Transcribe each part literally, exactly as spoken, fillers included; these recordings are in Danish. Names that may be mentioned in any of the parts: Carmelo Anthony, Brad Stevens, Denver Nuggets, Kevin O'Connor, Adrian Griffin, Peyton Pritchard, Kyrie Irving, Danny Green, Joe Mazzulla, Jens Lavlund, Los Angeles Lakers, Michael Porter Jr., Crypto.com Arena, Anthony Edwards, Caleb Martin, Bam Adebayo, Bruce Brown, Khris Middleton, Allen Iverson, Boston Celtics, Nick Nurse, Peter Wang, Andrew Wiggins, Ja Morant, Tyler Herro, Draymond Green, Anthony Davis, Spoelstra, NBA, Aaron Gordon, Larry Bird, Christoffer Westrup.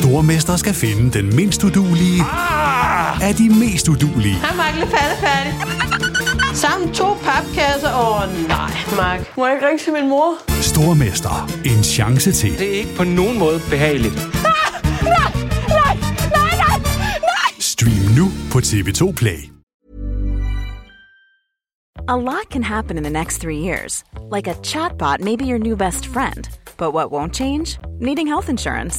Stormester skal finde den mindst uduelige ah! af de mest uduelige. Hej, Mark. Lidt færdig. Sammen to papkasser. Åh, oh, nej, Mark. Må jeg ikke ringe til min mor? Stormester. En chance til. Det er ikke på nogen måde behageligt. Ah! Nej, nej, nej, nej, nej! Stream nu på T V to Play. A lot can happen in the next three years. Like a chatbot may be your new best friend. But what won't change? Needing health insurance.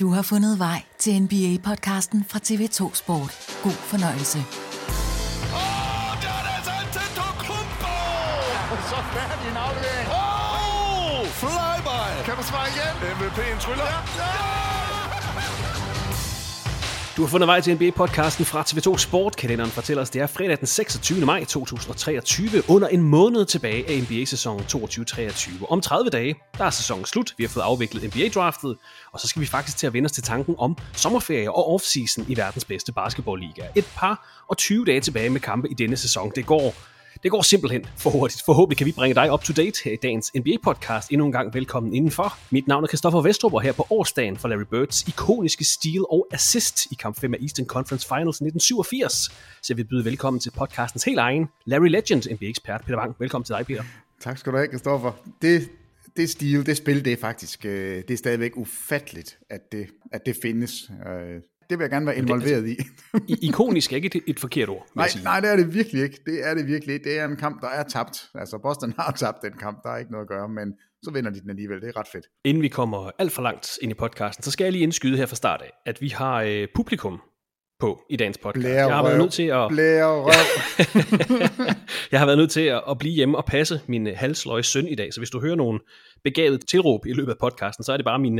Du har fundet vej til N B A-podcasten fra T V to Sport. God fornøjelse. Åh, der er det Antetokounmpo! Så færdig en aflevering. Åh, flyby! Kan man svare igen? M V P'en tryller. Ja. Ja. Du har fundet vej til N B A-podcasten fra T V to Sport. Kalenderen fortæller os, det er fredag den seksogtyvende maj to tusind treogtyve, under en måned tilbage af N B A-sæsonen toogtyve treogtyve. Om tredive dage, der er sæsonen slut. Vi har fået afviklet N B A-draftet. Og så skal vi faktisk til at vende os til tanken om sommerferie og offseason i verdens bedste basketballliga. Et par og tyve dage tilbage med kampe i denne sæson. Det går, det går simpelthen for hurtigt. Forhåbentlig kan vi bringe dig up to date her i dagens N B A-podcast. Endnu en gang velkommen indenfor. Mit navn er Christoffer Westrup, og her på årsdagen for Larry Birds ikoniske steal og assist i kamp fem af Eastern Conference Finals nitten syvogfirs, så vi byder velkommen til podcastens helt egen Larry Legend, N B A-ekspert Peter Wang. Velkommen til dig, Peter. Tak skal du have, Christoffer. Det Det stil, det spil, det er faktisk, det er stadigvæk ufatteligt, at det, at det findes. Det vil jeg gerne være involveret det, altså, i. Ikonisk er ikke et forkert ord. Nej, nej, det er det virkelig ikke. Det er det virkelig. Det er en kamp, der er tabt. Altså Boston har tabt den kamp, der er ikke noget at gøre, men så vinder de den alligevel. Det er ret fedt. Inden vi kommer alt for langt ind i podcasten, så skal jeg lige indskyde her fra start af, at vi har øh, publikum på i dagens podcast. Blære, jeg har været nødt til at blære, jeg har været nødt til at, at blive hjemme og passe min halsløje søn i dag, så hvis du hører nogen begavet tilråb i løbet af podcasten, så er det bare min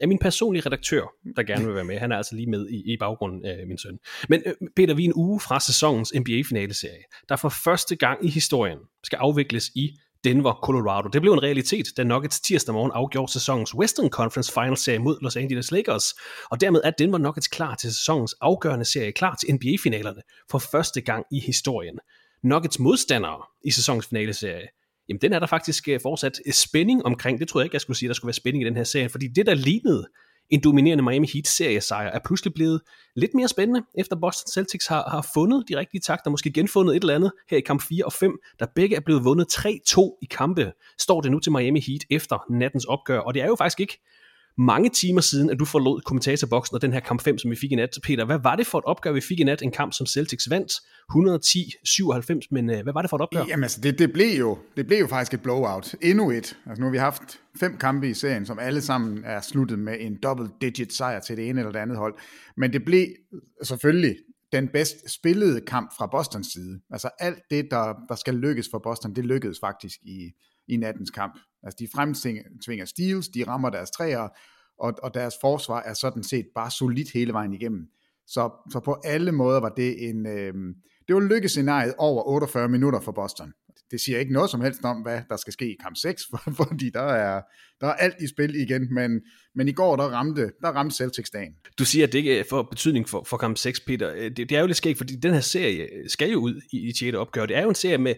ja, min personlige redaktør, der gerne vil være med. Han er altså lige med i, i baggrunden, øh, min søn. Men øh, Peter, vi er en uge fra sæsonens N B A-finaleserie, der for første gang i historien skal afvikles i Denver, Colorado. Det blev en realitet, da Nuggets tirsdag morgen afgjorde sæsonens Western Conference Finals-serie mod Los Angeles Lakers, og dermed er Denver Nuggets klar til sæsonens afgørende serie, klar til N B A-finalerne for første gang i historien. Nuggets modstandere i sæsonens finaleserie, jamen den er der faktisk fortsat spænding omkring. Det tror jeg ikke, jeg skulle sige, der skulle være spænding i den her serie, fordi det, der lignede en dominerende Miami Heat seriesejr, er pludselig blevet lidt mere spændende, efter Boston Celtics har, har fundet de rigtige takter, måske genfundet et eller andet her i kamp fire og fem, der begge er blevet vundet tre to i kampe, står det nu til Miami Heat efter nattens opgør, og det er jo faktisk ikke mange timer siden, at du forlod kommentatorboksen og den her kamp fem, som vi fik i nat. Peter, hvad var det for et opgør, vi fik i nat? En kamp, som Celtics vandt et hundrede og ti syvoghalvfems, men hvad var det for et opgør? Jamen altså, det, det, blev jo, det blev jo faktisk et blowout. Endnu et. Altså nu har vi haft fem kampe i serien, som alle sammen er sluttet med en double-digit sejr til det ene eller det andet hold. Men det blev selvfølgelig den bedst spillede kamp fra Bostons side. Altså alt det, der, der skal lykkes for Boston, det lykkedes faktisk i, i nattens kamp. Altså de fremtvinger steals, de rammer deres træer, og, og deres forsvar er sådan set bare solidt hele vejen igennem. Så, så på alle måder var det en, øh, det var lykkescenariet over otteogfyrre minutter for Boston. det siger ikke noget som helst om, hvad der skal ske i kamp seks, for, fordi der er, der er alt i spil igen, men, men i går, der ramte, der ramte Celtics dagen. Du siger, at det ikke får betydning for, for kamp seks, Peter. Det, det er jo lidt skægt, fordi den her serie skal jo ud i, i sjette opgør. Det er jo en serie med,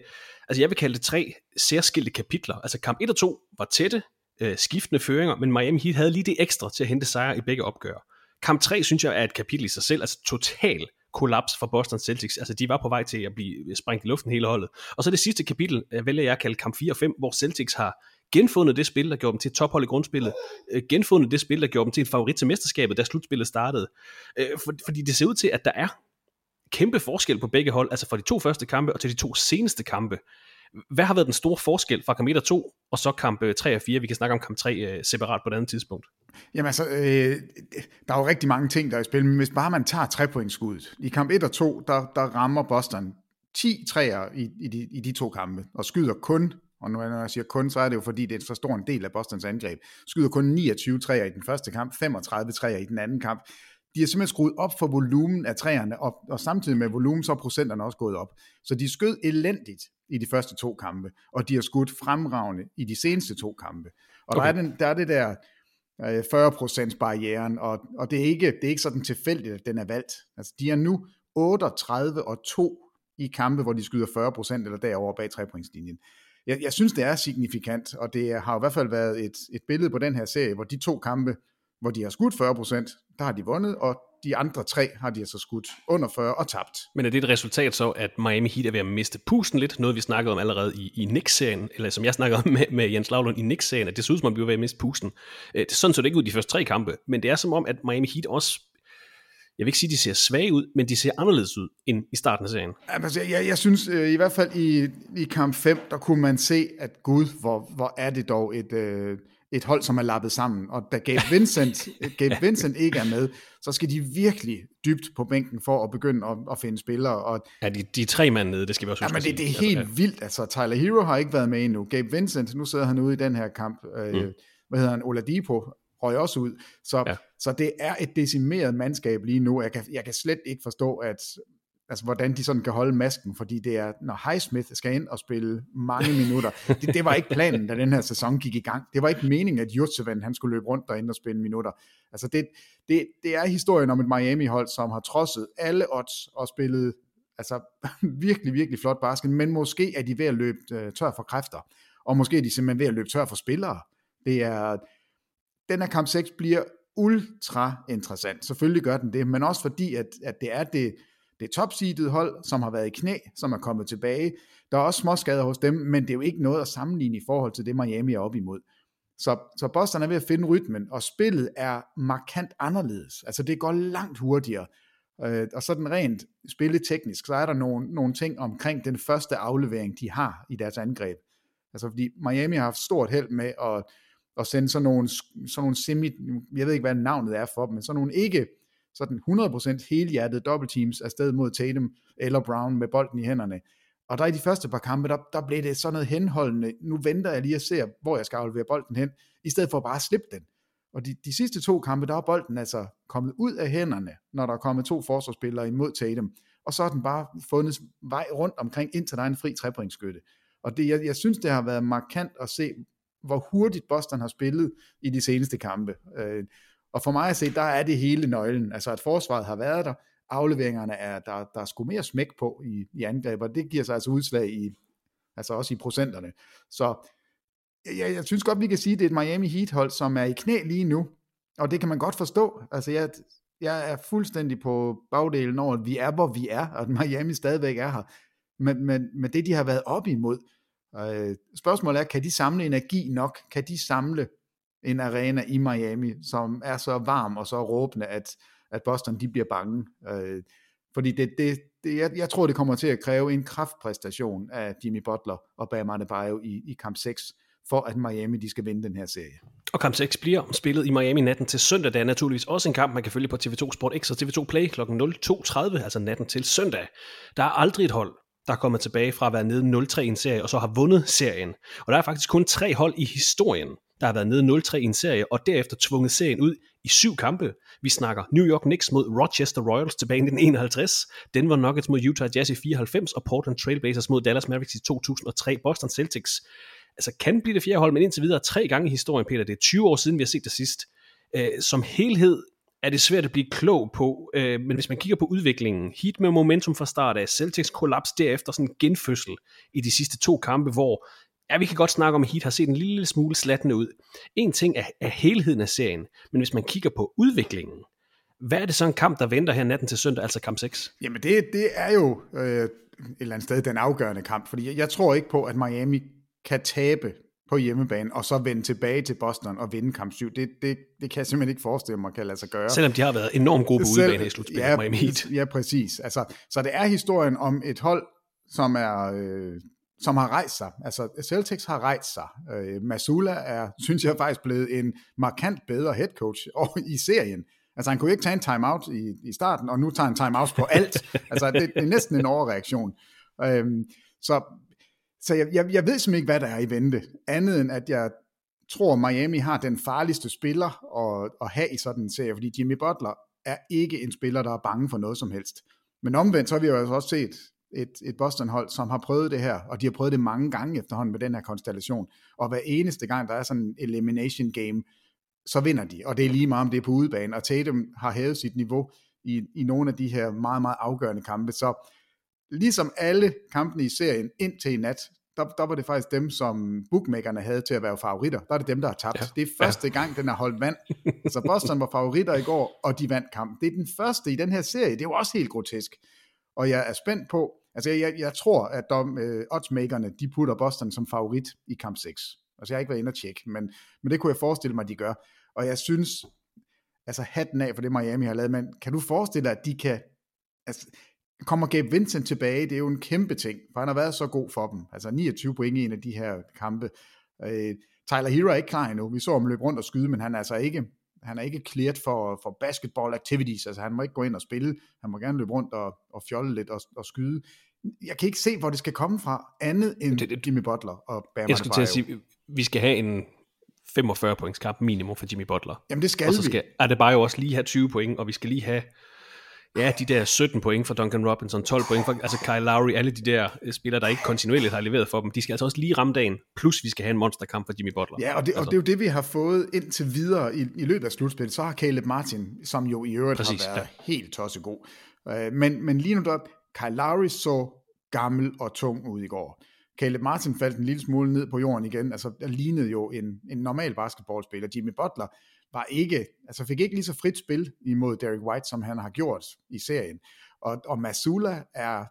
altså jeg vil kalde det tre særskilte kapitler. Altså kamp et og to var tætte, øh, skiftende føringer, men Miami Heat havde lige det ekstra til at hente sejre i begge opgør. Kamp tre, synes jeg, er et kapitel i sig selv, altså total kollaps for Boston Celtics. Altså, de var på vej til at blive sprængt i luften hele holdet. Og så det sidste kapitel, vælger jeg at kalde kamp fire og fem, hvor Celtics har genfundet det spil, der gjorde dem til tophold i grundspillet, genfundet det spil, der gjorde dem til en favorit til mesterskabet, da slutspillet startede. Fordi det ser ud til, at der er kæmpe forskel på begge hold, altså fra de to første kampe og til de to seneste kampe. Hvad har været den store forskel fra kamp et og to, og så kamp tre og fire? Vi kan snakke om kamp tre separat på et andet tidspunkt. Jamen altså, øh, der er jo rigtig mange ting, der er i spil, men hvis bare man tager trepointskuddet. I kamp et og to, der, der rammer Boston ti træer i, i, de, i de to kampe, og skyder kun, og når jeg siger kun, så er det jo fordi, det er så stor en del af Bostons angreb, skyder kun niogtyve træer i den første kamp, femogtredive træer i den anden kamp. De har simpelthen skruet op for volumen af træerne, og, og samtidig med volumen, så er procenterne også gået op. Så de skød elendigt i de første to kampe, og de har skudt fremragende i de seneste to kampe. Og okay. der, er den, der er det der fyrre procent barrieren, og, og det, er ikke, det er ikke sådan tilfældigt, at den er valgt. Altså, de er nu otteogtredive og to i kampe, hvor de skyder fyrre procent eller derover bag trepointslinjen. Jeg, jeg synes, det er signifikant, og det har i hvert fald været et, et billede på den her serie, hvor de to kampe, hvor de har skudt fyrre procent, der har de vundet, og de andre tre har de altså skudt under fyrre og tabt. Men er det et resultat så, at Miami Heat er ved at miste pusten lidt? Noget vi snakkede om allerede i, i Knicks-serien, eller som jeg snakkede om med, med Jens Lavlund i Knicks-serien, at det synes man bliver ved at miste pusten. Det sådan så det ikke ud de første tre kampe, men det er som om, at Miami Heat også, jeg vil ikke sige, de ser svage ud, men de ser anderledes ud end i starten af serien. Altså, jeg, jeg synes i hvert fald i, i kamp fem, der kunne man se, at gud, hvor, hvor er det dog et... Øh et hold, som er lappet sammen, og da Gabe Vincent, Gabe Vincent ikke er med, så skal de virkelig dybt på bænken for at begynde at, at finde spillere. Og, ja, de, de tre mand nede, det skal vi også huske. Ja, men det, det er helt altså, ja. vildt. Altså, Tyler Herro har ikke været med endnu. Gabe Vincent, nu sidder han ude i den her kamp. Øh, mm. Hvad hedder han? Oladipo røg også ud. Så, ja. så det er et decimeret mandskab lige nu. Jeg kan, jeg kan slet ikke forstå, at altså, hvordan de sådan kan holde masken, fordi det er, når Highsmith skal ind og spille mange minutter, det, det var ikke planen, da den her sæson gik i gang. Det var ikke meningen, at Jurtseven, han skulle løbe rundt derinde og spille minutter. Altså, det, det, det er historien om et Miami-hold, som har trodset alle odds og spillet altså, virkelig, virkelig flot basket, men måske er de ved at løbe tør for kræfter, og måske er de simpelthen ved at løbe tør for spillere. Det er, den her kamp seks bliver ultra interessant. Selvfølgelig gør den det, men også fordi, at, at det er det, Det er topseedet hold, som har været i knæ, som er kommet tilbage. Der er også småskader hos dem, men det er jo ikke noget at sammenligne i forhold til det, Miami er op imod. Så, så Boston er ved at finde rytmen, og spillet er markant anderledes. Altså det går langt hurtigere. Øh, og sådan rent spilleteknisk, så er der nogle, nogle ting omkring den første aflevering, de har i deres angreb. Altså fordi Miami har haft stort held med at, at sende sådan nogle, sådan nogle semi, jeg ved ikke hvad navnet er for dem, men sådan nogle ikke sådan hundrede procent helhjertet dobbeltteams afsted mod Tatum eller Brown med bolden i hænderne. Og der i de første par kampe, der, der blev det sådan noget henholdende. Nu venter jeg lige at se, hvor jeg skal aflevere bolden hen, i stedet for bare at slippe den. Og de, de sidste to kampe, der er bolden altså kommet ud af hænderne, når der er kommet to forsvarsspillere imod Tatum. Og så har den bare fundet vej rundt omkring, indtil der er en fri trepointsskytte. Og det, jeg, jeg synes, det har været markant at se, hvor hurtigt Boston har spillet i de seneste kampe. Øh, Og for mig at se, der er det hele nøglen. Altså at forsvaret har været der, afleveringerne er, der, der er sgu mere smæk på i, i angreb, og det giver sig altså udslag i, altså også i procenterne. Så jeg, jeg synes godt, vi kan sige, at det er et Miami Heat-hold, som er i knæ lige nu, og det kan man godt forstå. Altså jeg, jeg er fuldstændig på bagdelen over, at vi er, hvor vi er, og at Miami stadigvæk er her. Men, men, men det, de har været op imod, øh, spørgsmålet er, kan de samle energi nok? Kan de samle en arena i Miami, som er så varm og så råbende, at, at Boston de bliver bange. Øh, fordi det, det, det, jeg, jeg tror, det kommer til at kræve en kraftpræstation af Jimmy Butler og Bam Adebayo i, i kamp seks, for at Miami de skal vinde den her serie. Og kamp seks bliver spillet i Miami natten til søndag. Det er naturligvis også en kamp, man kan følge på T V to Sport X og T V to Play kl. nul to tredive, altså natten til søndag. Der er aldrig et hold, der er kommet tilbage fra at være nede nul tre i en serie, og så har vundet serien. Og der er faktisk kun tre hold i historien, der har været nede nul tre i en serie, og derefter tvunget serien ud i syv kampe. Vi snakker New York Knicks mod Rochester Royals tilbage i nitten enoghalvtreds, Denver Nuggets mod Utah Jazz i fireoghalvfems, og Portland Trail Blazers mod Dallas Mavericks i to tusind og tre, Boston Celtics. Altså kan blive det fjerde hold, men indtil videre tre gange i historien, Peter. Det er tyve år siden, vi har set det sidst. Øh, som helhed er det svært at blive klog på, øh, men hvis man kigger på udviklingen, Heat med momentum fra start af, Celtics kollaps derefter, sådan en genfødsel i de sidste to kampe, hvor ja, vi kan godt snakke om, at Heat har set en lille smule slattende ud. En ting er, er helheden af serien, men hvis man kigger på udviklingen, hvad er det så en kamp, der venter her natten til søndag, altså kamp seks? Jamen det, det er jo øh, et eller andet sted den afgørende kamp, fordi jeg, jeg tror ikke på, at Miami kan tabe på hjemmebane, og så vende tilbage til Boston og vinde kamp syv. Det, det, det kan jeg simpelthen ikke forestille mig, kan lade sig gøre. Selvom de har været enormt gode på udebane i slutspillet, ja, Miami Heat. Ja, præcis. Altså, så det er historien om et hold, som er... Øh, som har rejst sig. Altså, Celtics har rejst sig. Øh, Mazzulla er, synes jeg, faktisk blevet en markant bedre head coach i serien. Altså, han kunne ikke tage en timeout i, i starten, og nu tager han timeout på alt. Altså, det, det er næsten en overreaktion. Øh, så så jeg, jeg, jeg ved simpelthen ikke, hvad der er i vente. Andet end, at jeg tror, Miami har den farligste spiller at, at have i sådan en serie, fordi Jimmy Butler er ikke en spiller, der er bange for noget som helst. Men omvendt, så har vi jo også set et, et Boston-hold, som har prøvet det her, og de har prøvet det mange gange efterhånden med den her konstellation, og hver eneste gang, der er sådan en elimination game, så vinder de, og det er lige meget, om det er på udebane, og Tatum har hævet sit niveau i, i nogle af de her meget, meget afgørende kampe, så ligesom alle kampene i serien indtil i nat, der, der var det faktisk dem, som bookmakerne havde til at være favoritter, der er det dem, der har tabt. Ja. Det er første ja. gang, den har holdt vand, så Boston var favoritter i går, og de vandt kampen. Det er den første i den her serie, det er jo også helt grotesk, og jeg er spændt på. Altså, jeg, jeg tror, at de, øh, oddsmakerne, de putter Boston som favorit i kamp seks. Altså, jeg har ikke været inde og tjekke, men, men det kunne jeg forestille mig, at de gør. Og jeg synes, altså hatten af for det, Miami har lavet, men kan du forestille dig, at de kan, altså, kommer Gabe Vincent tilbage, det er jo en kæmpe ting, for han har været så god for dem. Altså, niogtyve point i en af de her kampe. Øh, Tyler Herro er ikke klar endnu. Vi så ham løbe rundt og skyde, men han er altså ikke, han er ikke cleared for, for basketball activities, altså han må ikke gå ind og spille, han må gerne løbe rundt og, og fjolle lidt og, og skyde. Jeg kan ikke se, hvor det skal komme fra, andet end det, det, Jimmy Butler og Bam Adebayo. Jeg skulle til at sige, vi skal have en femogfyrre points kamp minimum for Jimmy Butler. Jamen det skal vi. Og så skal Adebayo også lige have tyve point, og vi skal lige have ja, de der sytten point for Duncan Robinson, tolv point for altså Kyle Lowry, alle de der spillere, der ikke kontinuerligt har leveret for dem, de skal altså også lige ramme dagen, plus vi skal have en monsterkamp for Jimmy Butler. Ja, og det, altså. og det er jo det, vi har fået indtil videre i, i løbet af slutspillet. Så har Caleb Martin, som jo i øvrigt Præcis, har været ja. helt tossegod. Øh, men, men lige nu der, Kyle Lowry så gammel og tung ud i går. Caleb Martin faldt en lille smule ned på jorden igen, altså der lignede jo en, en normal basketballspiller. Jimmy Butler var ikke, altså fik ikke lige så frit spil imod Derek White, som han har gjort i serien. Og, og Mazzulla er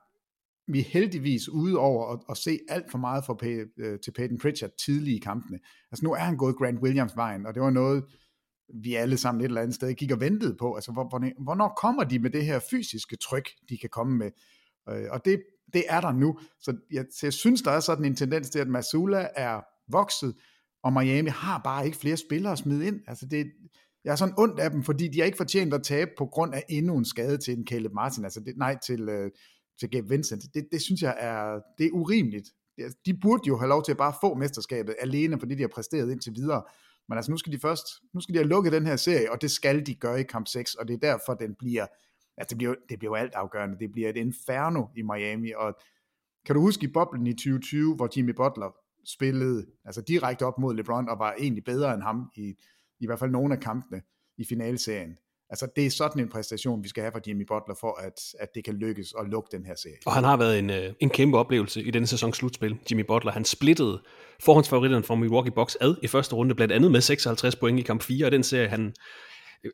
vi heldigvis ude over at, at se alt for meget for P- til Peyton Pritchard tidlige i kampene. Altså nu er han gået Grant Williams-vejen, og det var noget, vi alle sammen et eller andet sted gik og ventede på. Altså hvor, hvornår kommer de med det her fysiske tryk, de kan komme med? Og det, det er der nu. Så jeg, så jeg synes, der er sådan en tendens til, at Mazzulla er vokset, og Miami har bare ikke flere spillere at smide ind. Altså det, jeg er sådan ondt af dem, fordi de har ikke fortjent at tabe på grund af endnu en skade til en Caleb Martin. Altså det, nej, til, øh, til Gabe Vincent. Det, det synes jeg er, det er urimeligt. De burde jo have lov til at bare få mesterskabet alene, fordi de har præsteret indtil videre. Men altså nu skal de først, nu skal de have lukket den her serie, og det skal de gøre i kamp seks, og det er derfor, den bliver, altså det bliver, det bliver alt afgørende. Det bliver et inferno i Miami, og kan du huske i boblen i tyve tyve, hvor Jimmy Butler spillede altså direkte op mod LeBron, og var egentlig bedre end ham, i, i hvert fald nogle af kampene i finalserien. Altså det er sådan en præstation, vi skal have fra Jimmy Butler, for at, at det kan lykkes at lukke den her serie. Og han har været en, øh, en kæmpe oplevelse i denne sæsons slutspil. Jimmy Butler, han splittede forhåndsfavoritterne fra Milwaukee Bucks ad i første runde, blandt andet med seksoghalvtreds point i kamp fire, og den serie, han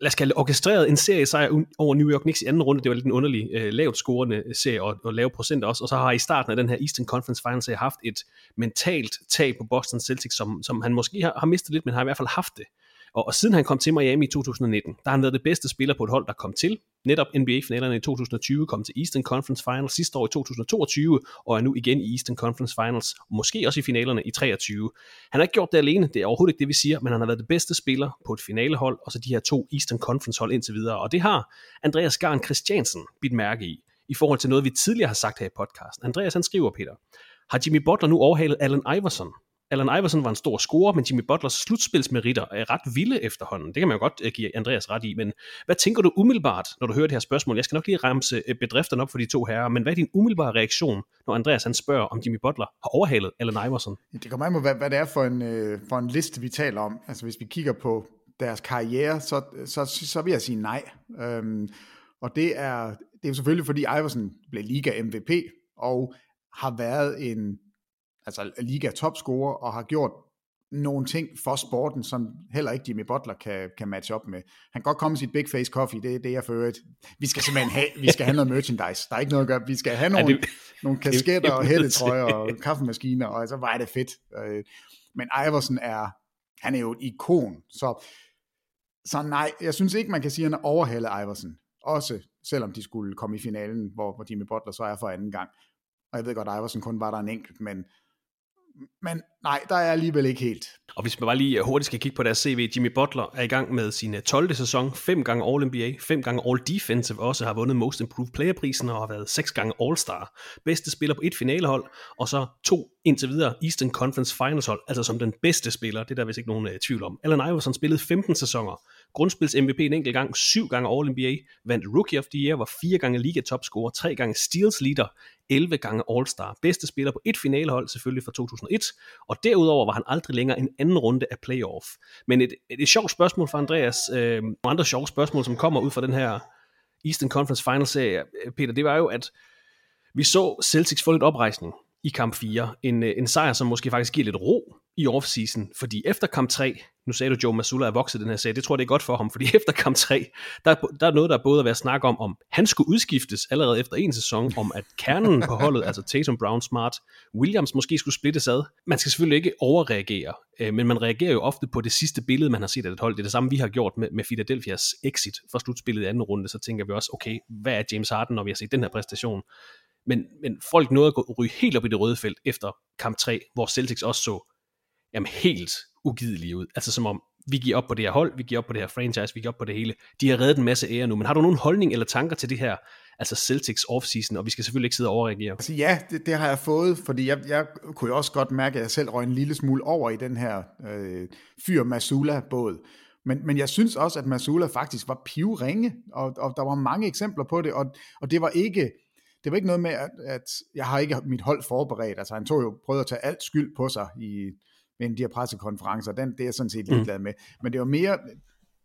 lad os kalde orkestreret en seriesejr over New York Knicks i anden runde. Det var lidt en underlig øh, lavt scorende serie og, og lave procenter også. Og så har i starten af den her Eastern Conference Finals haft et mentalt tab på Boston Celtics, som, som han måske har, har mistet lidt, men har i hvert fald haft det. Og, og siden han kom til Miami i to tusind og nitten, der har han været det bedste spiller på et hold, der kom til. Netop N B A-finalerne i to tusind og tyve, kom til Eastern Conference Finals sidste år i to tusind og toogtyve, og er nu igen i Eastern Conference Finals, og måske også i finalerne i treogtyve. Han har ikke gjort det alene, det er overhovedet ikke det, vi siger, men han har været det bedste spiller på et finalehold, og så de her to Eastern Conference-hold indtil videre. Og det har Andreas Garn Christiansen bidt mærke i, i forhold til noget, vi tidligere har sagt her i podcasten. Andreas, han skriver, Peter, har Jimmy Butler nu overhalet Allen Iverson? Allen Iverson var en stor scorer, men Jimmy Butlers slutspilsmeritter er ret vilde efterhånden. Det kan man jo godt give Andreas ret i, men hvad tænker du umiddelbart, når du hører det her spørgsmål? Jeg skal nok lige ramse bedrifterne op for de to herrer, men hvad er din umiddelbare reaktion, når Andreas han spørger, om Jimmy Butler har overhalet Allen Iverson? Det kommer an på, hvad, hvad det er for en, for en liste, vi taler om. Altså hvis vi kigger på deres karriere, så, så, så vil jeg sige nej. Øhm, og det er, det er selvfølgelig, fordi Iverson blev Liga M V P og har været en altså Liga-topscorer, og har gjort nogle ting for sporten, som heller ikke Jimmy Butler kan, kan matche op med. Han kan godt komme med sit Big Face Coffee, det er det, jeg for øvrigt. Vi skal simpelthen have, vi skal have noget merchandise. Der er ikke noget at gøre. Vi skal have nogle, det, nogle kasketter og hættetrøjer og kaffemaskiner, og så var det fedt. Men Iverson er, han er jo et ikon, så, så nej, jeg synes ikke, man kan sige, at han overhalede Iverson. Også selvom de skulle komme i finalen, hvor, hvor Jimmy Butler så er for anden gang. Og jeg ved godt, Iverson kun var der en enkelt, men Men nej, der er alligevel ikke helt. Og hvis man bare lige hurtigt skal kigge på deres C V, Jimmy Butler er i gang med sin tolvte sæson, fem gange All N B A, fem gange All Defensive, også har vundet Most Improved Player-prisen og har været seks gange All-Star. Bedste spiller på et finalehold, og så to indtil videre Eastern Conference Finals-hold, altså som den bedste spiller, det er der vist ikke nogen uh, tvivl om. Allen Iverson spillede femten sæsoner, grundspils M V P en enkelt gang, syv gange All N B A, vandt Rookie of the Year, var fire gange Liga-topscorer, tre gange Steals leader, elleve gange All-Star. Bedste spiller på et finalehold selvfølgelig fra to tusind og et, og derudover var han aldrig længere en anden runde af playoff. Men et, et, et sjovt spørgsmål fra Andreas, øh, og andre sjove spørgsmål, som kommer ud fra den her Eastern Conference Finals-serie, Peter, det var jo, at vi så Celtics få lidt oprejsning i kamp fire. En, en sejr, som måske faktisk giver lidt ro i offseason, fordi efter kamp tre, nu sagde du, Joe Mazzulla er vokset den her serie, det tror jeg, det er godt for ham, fordi efter kamp tre, der, der er noget, der er både at være snak om, om han skulle udskiftes allerede efter en sæson, om at kernen på holdet, altså Tatum, Brown, Smart, Williams måske skulle splittes ad. Man skal selvfølgelig ikke overreagere, øh, men man reagerer jo ofte på det sidste billede, man har set af et hold. Det er det samme, vi har gjort med, med Philadelphias exit fra slutspillet i anden runde, så tænker vi også, okay, hvad er James Harden, når vi har set den her præstation? Men, men folk nåede at gå, ryge helt op i det røde felt efter kamp tre, hvor Celtics også så jamen, helt ugidelige ud. Altså som om, vi giver op på det her hold, vi giver op på det her franchise, vi giver op på det hele. De har reddet en masse ære nu, men har du nogen holdning eller tanker til det her, altså Celtics offseason, og vi skal selvfølgelig ikke sidde og overreagere? Altså ja, det, det har jeg fået, fordi jeg, jeg kunne jo også godt mærke, at jeg selv røg en lille smule over i den her øh, fyr Mazzulla-båd. Men, men jeg synes også, at Mazzulla faktisk var pivringe, og, og der var mange eksempler på det, og, og det var ikke... Det var ikke noget med, at, at jeg har ikke mit hold forberedt. Altså han tog jo, prøvede at tage alt skyld på sig i med de her pressekonferencer. Den, det er jeg sådan set lidt glad med. Men det var mere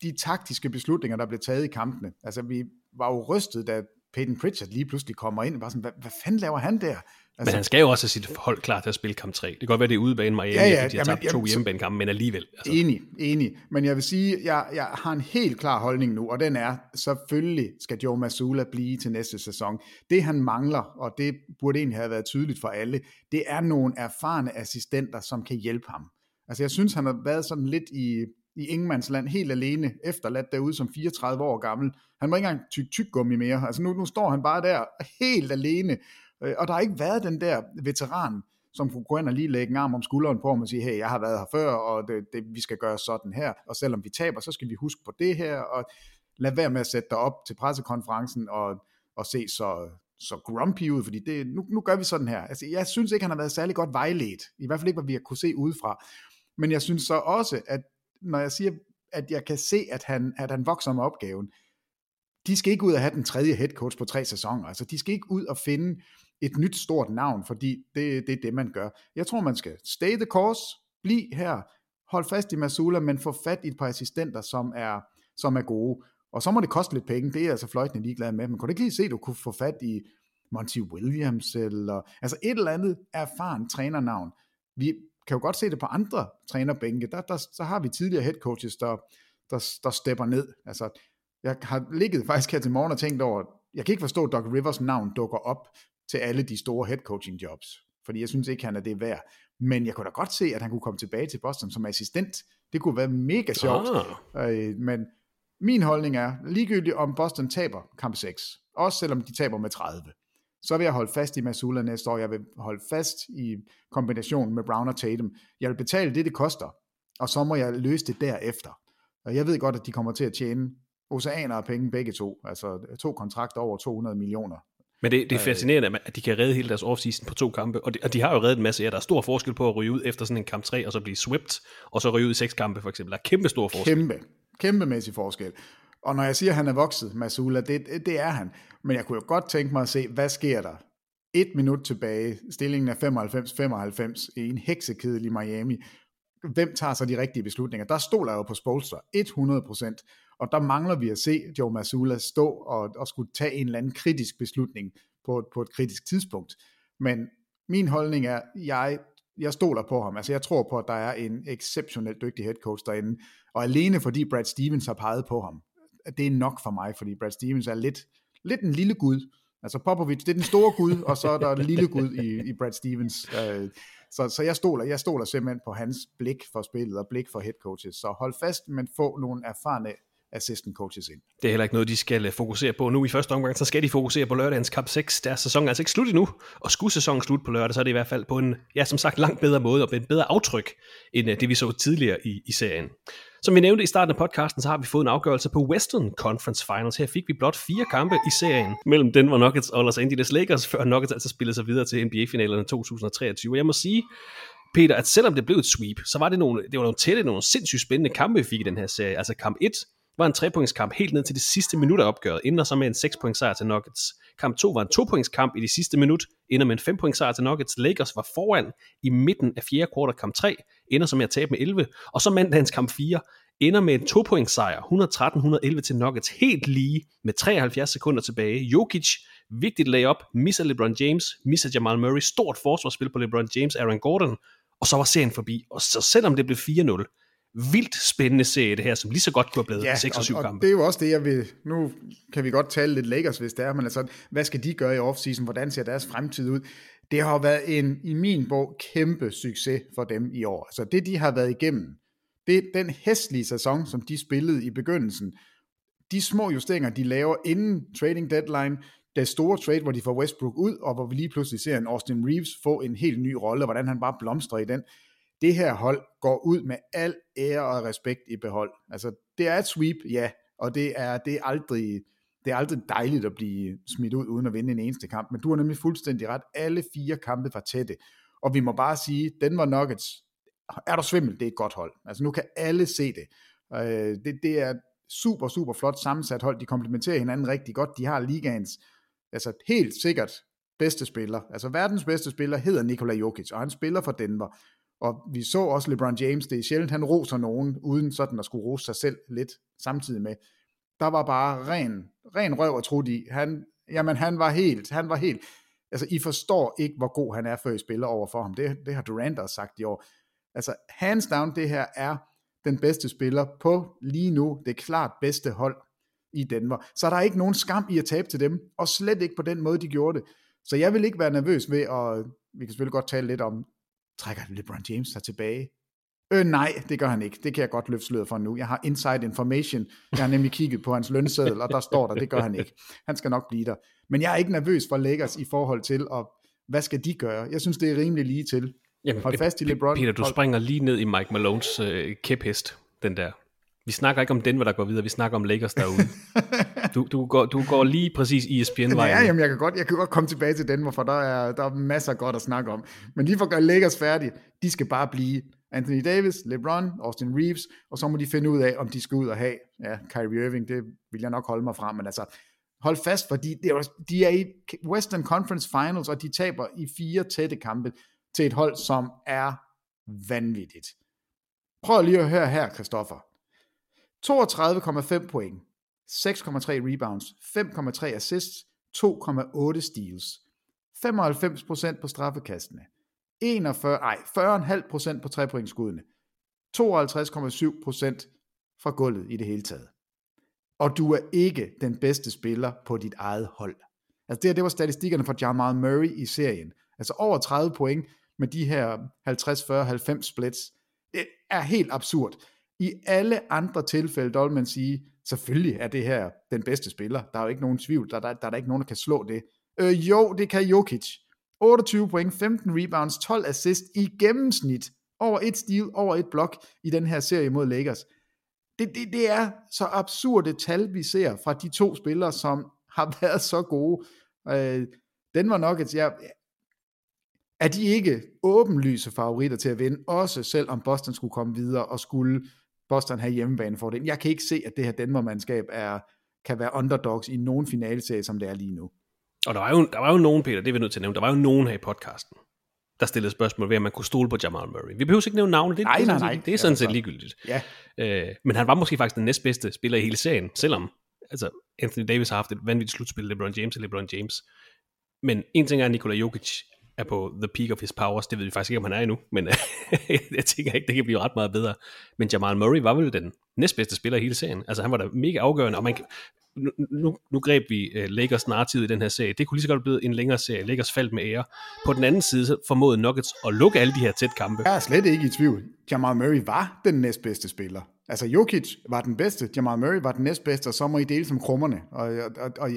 de taktiske beslutninger, der blev taget i kampene. Altså vi var jo rystet, da Peyton Pritchard lige pludselig kommer ind. Bare sådan, hvad, hvad fanden laver han der? Altså, men han skal jo også have sit hold klar til at spille kamp tre. Det kan godt være, det er udebane Miami, ja, ja, fordi jeg tabte to hjemmebanekampe, men alligevel. Altså. Enig, enig. Men jeg vil sige, jeg, jeg har en helt klar holdning nu, og den er, selvfølgelig skal Joe Mazzulla blive til næste sæson. Det han mangler, og det burde egentlig have været tydeligt for alle, det er nogle erfarne assistenter, som kan hjælpe ham. Altså jeg synes, han har været sådan lidt i... i ingenmandsland, helt alene, efterladt derude som fireogtredive år gammel. Han må ikke engang tykke tyggegummi mere. Altså nu, nu står han bare der, helt alene. Og der har ikke været den der veteran, som kunne gå ind og lige lægge en arm om skulderen på, og sige, hey, jeg har været her før, og det, det, vi skal gøre sådan her. Og selvom vi taber, så skal vi huske på det her, og lad være med at sætte dig op til pressekonferencen, og, og se så, så grumpy ud, fordi det, nu, nu gør vi sådan her. Altså jeg synes ikke, han har været særlig godt vejledt. I hvert fald ikke, hvad vi har kunne se udefra. Men jeg synes så også, at når jeg siger, at jeg kan se, at han, at han vokser med opgaven, de skal ikke ud og have den tredje head coach på tre sæsoner. Altså, de skal ikke ud og finde et nyt stort navn, fordi det, det er det, man gør. Jeg tror, man skal stay the course, bliv her, hold fast i Mazzulla, men få fat i et par assistenter, som er, som er gode. Og så må det koste lidt penge, det er jeg altså fløjtende ligeglad med. Men kunne du ikke lige se, at du kunne få fat i Monty Williams, eller altså et eller andet erfaren trænernavn. Vi kan jo godt se det på andre trænerbænke, der, der, så har vi tidligere head coaches, der, der, der stepper ned. Altså, jeg har ligget faktisk her til morgen og tænkt over, jeg kan ikke forstå, at Doc Rivers navn dukker op til alle de store head coaching jobs, fordi jeg synes ikke, han er det værd. Men jeg kunne da godt se, at han kunne komme tilbage til Boston som assistent. Det kunne være mega sjovt. Øh, men min holdning er, ligegyldigt om Boston taber kamp seks, også selvom de taber med tredive, så vil jeg holde fast i Mazzulla næste år. Jeg vil holde fast i kombinationen med Brown og Tatum. Jeg vil betale det, det koster, og så må jeg løse det derefter. Og jeg ved godt, at de kommer til at tjene oceaner af penge begge to, altså to kontrakter over to hundrede millioner. Men det, det er fascinerende, at de kan redde hele deres offseason på to kampe, og de, og de har jo reddet en masse. Ja, der er stor forskel på at ryge ud efter sådan en kamp tre, og så blive swept, og så ryge ud i seks kampe for eksempel. Der er kæmpe stor forskel. Kæmpe, kæmpemæssig forskel. Og når jeg siger, at han er vokset, Mazzulla, det, det er han. Men jeg kunne jo godt tænke mig at se, hvad sker der? Et minut tilbage, stillingen er femoghalvfems femoghalvfems i en heksekedel i Miami. Hvem tager så de rigtige beslutninger? Der stoler jo på Spoelstra hundrede procent, og der mangler vi at se Joe Mazzulla stå og, og skulle tage en eller anden kritisk beslutning på, på et kritisk tidspunkt. Men min holdning er, jeg, jeg stoler på ham. Altså jeg tror på, at der er en exceptionelt dygtig head coach derinde, og alene fordi Brad Stevens har peget på ham. Det er nok for mig, fordi Brad Stevens er lidt, lidt en lille gud. Altså Popovich, det er den store gud, og så er der den lille gud i, i Brad Stevens. Så, så jeg, stoler, jeg stoler simpelthen på hans blik for spillet og blik for head coaches. Så hold fast, men få nogle erfarne assistant coaches ind. Det er heller ikke noget, de skal fokusere på nu i første omgang. Så skal de fokusere på lørdagens kamp seks. Deres sæson er altså ikke slut endnu, og skulle sæsonen slutte på lørdag, så er det i hvert fald på en, ja som sagt, langt bedre måde og med et bedre aftryk, end det vi så tidligere i, i serien. Som vi nævnte i starten af podcasten, så har vi fået en afgørelse på Western Conference Finals. Her fik vi blot fire kampe i serien mellem Denver Nuggets og Los Angeles Lakers, før Nuggets altså spillede sig videre til N B A-finalerne to tusind treogtyve. Og jeg må sige, Peter, at selvom det blev et sweep, så var det nogle, det var nogle tætte, nogle sindssygt spændende kampe, vi fik i den her serie. Altså kamp et var en tre-pointskamp helt ned til det sidste minut af opgøret, ender så med en seks-pointsejr til Nuggets. Kamp to var en to-pointskamp i det sidste minut, ender med en fem-pointsejr til Nuggets. Lakers var foran i midten af fjerde kvartal. Kamp tre ender så med at tabe med elleve, og så mandagens kamp fire ender med en to-pointsejr, et hundrede og tretten til et hundrede og elleve til Nuggets, helt lige med treoghalvfjerds sekunder tilbage. Jokic, vigtigt layup, misser LeBron James, misser Jamal Murray, stort forsvarsspil på LeBron James, Aaron Gordon, og så var serien forbi. Og så selvom det blev fire nul, vildt spændende serie det her, som lige så godt kunne have blevet ja, seks og syv kampe. Og det er jo også det, jeg vil... Nu kan vi godt tale lidt Lakers, hvis det er, men altså, hvad skal de gøre i offseason? Hvordan ser deres fremtid ud? Det har været en, i min bog, kæmpe succes for dem i år. Så det, de har været igennem, det er den hæslige sæson, som de spillede i begyndelsen. De små justeringer, de laver inden trading deadline, det store trade, hvor de får Westbrook ud, og hvor vi lige pludselig ser en Austin Reeves få en helt ny rolle, hvordan han bare blomstrer i den. Det her hold går ud med al ære og respekt i behold. Altså, det er et sweep, ja, og det er, det, er aldrig, det er aldrig dejligt at blive smidt ud, uden at vinde en eneste kamp, men du har nemlig fuldstændig ret. Alle fire kampe var tætte, og vi må bare sige, Denver Nuggets, er der svimmel, det er et godt hold. Altså, nu kan alle se det. Øh, det, det er super, super flot sammensat hold, de komplementerer hinanden rigtig godt, de har ligaens, altså helt sikkert bedste spiller, altså verdens bedste spiller hedder Nikola Jokic, og han spiller for Denver. Og vi så også LeBron James, det er sjældent, han roser nogen, uden sådan at skulle rose sig selv lidt samtidig med. Der var bare ren, ren røv og trut i. Han, jamen han var helt, han var helt. Altså I forstår ikke, hvor god han er, før I spiller over for ham. Det, det har Durant også sagt i år. Altså hands down, det her er den bedste spiller på lige nu, det klart bedste hold i Denver. Så der er ikke nogen skam i at tabe til dem, og slet ikke på den måde, de gjorde det. Så jeg vil ikke være nervøs ved, og vi kan selvfølgelig godt tale lidt om, trækker LeBron James sig tilbage? Øh, nej, det gør han ikke. Det kan jeg godt løfte sløret for nu. Jeg har inside information. Jeg har nemlig kigget på hans lønseddel, og der står der, det gør han ikke. Han skal nok blive der. Men jeg er ikke nervøs for Lakers i forhold til, og hvad skal de gøre? Jeg synes, det er rimelig lige til. Jamen, hold fast i LeBron. Peter, du springer lige ned i Mike Malones øh, kæphest, den der. Vi snakker ikke om Denver, der går videre. Vi snakker om Lakers derude. Du, du, går, du går lige præcis E S P N-vejen. Ja, jamen, jeg, kan godt, jeg kan godt komme tilbage til Denver, for der er, der er masser godt at snakke om. Men lige for at gøre Lakers færdige, de skal bare blive Anthony Davis, LeBron, Austin Reeves, og så må de finde ud af, om de skal ud og have ja, Kyrie Irving. Det vil jeg nok holde mig fra, men altså hold fast, fordi de er i Western Conference Finals, og de taber i fire tætte kampe til et hold, som er vanvittigt. Prøv lige at høre her, Christoffer. toogtredive komma fem point, seks komma tre rebounds, fem komma tre assists, to komma otte steals, femoghalvfems procent på straffekastene, fyrre komma fem procent på trepointsskuddene, tooghalvtreds komma syv procent fra gulvet i det hele taget. Og du er ikke den bedste spiller på dit eget hold. Altså det her, det var statistikkerne for Jamal Murray i serien. Altså over tredive point med de her halvtreds fyrre halvfems splits. Det er helt absurd. I alle andre tilfælde, der vil man sige, selvfølgelig er det her den bedste spiller. Der er jo ikke nogen tvivl, der, der, der er der ikke nogen, der kan slå det. Øh, jo, det kan Jokic. otteogtyve point, femten rebounds, tolv assist i gennemsnit. Over et steal, over et blok i den her serie mod Lakers. Det, det, det er så absurde tal, vi ser fra de to spillere, som har været så gode. Øh, Denver Nuggets, ja, er de ikke åbenlyse favoritter til at vinde, også selvom Boston skulle komme videre, og skulle Boston have hjemmebanefordel? Jeg kan ikke se, at det her Denver-mandskab er, kan være underdogs i nogen finaleserie, som det er lige nu. Og der var jo, der var jo nogen, Peter, det er vi nødt til at nævne, der var jo nogen her i podcasten, der stillede spørgsmål ved, om man kunne stole på Jamal Murray. Vi behøver ikke nævne navnet, det, nej, det, nej, nej. det er sådan set ligegyldigt. Ja. Øh, men han var måske faktisk den næstbedste spiller i hele serien, selvom altså, Anthony Davis har haft et vanvittigt slutspil, LeBron James og LeBron James. Men en ting er, at Nikola Jokic er på the peak of his powers, det ved vi faktisk ikke, om han er endnu, men jeg tænker ikke, det kan blive ret meget bedre. Men Jamal Murray var vel den næstbedste spiller i hele serien. Altså han var da mega afgørende, og man kan... Nu, nu, nu greb vi uh, Lakers narrativ i den her serie. Det kunne lige så godt blive en længere serie. Lakers faldt med ære. På den anden side formåede Nuggets at lukke alle de her tæt kampe. Jeg er slet ikke i tvivl. Jamal Murray var den næstbedste spiller. Altså Jokic var den bedste, Jamal Murray var den næstbedste, og så må I dele som krummerne. Og, og, og, og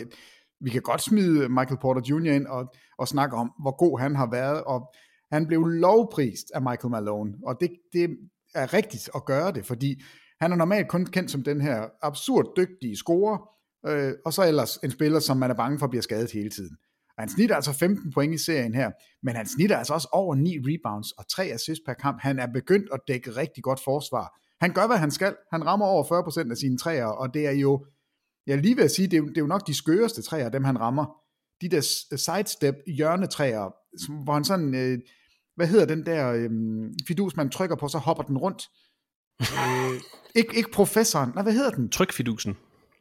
vi kan godt smide Michael Porter junior ind og, og snakke om, hvor god han har været. Og han blev lovprist af Michael Malone. Og det, det er rigtigt at gøre det, fordi han er normalt kun kendt som den her absurd dygtige scorer, Øh, og så ellers en spiller, som man er bange for bliver skadet hele tiden. Og han snitter altså femten point i serien her, men han snitter altså også over ni rebounds og tre assists per kamp. Han er begyndt at dække rigtig godt forsvar. Han gør, hvad han skal. Han rammer over fyrre procent af sine træer, og det er jo, jeg lige ved at sige, det er, det er jo nok de skøreste træer, dem han rammer. De der sidestep hjørnetræer, hvor han sådan, øh, hvad hedder den der øh, fidus, man trykker på, så hopper den rundt. Øh, ikke, ikke professoren, nej, hvad hedder den? Trykfidusen.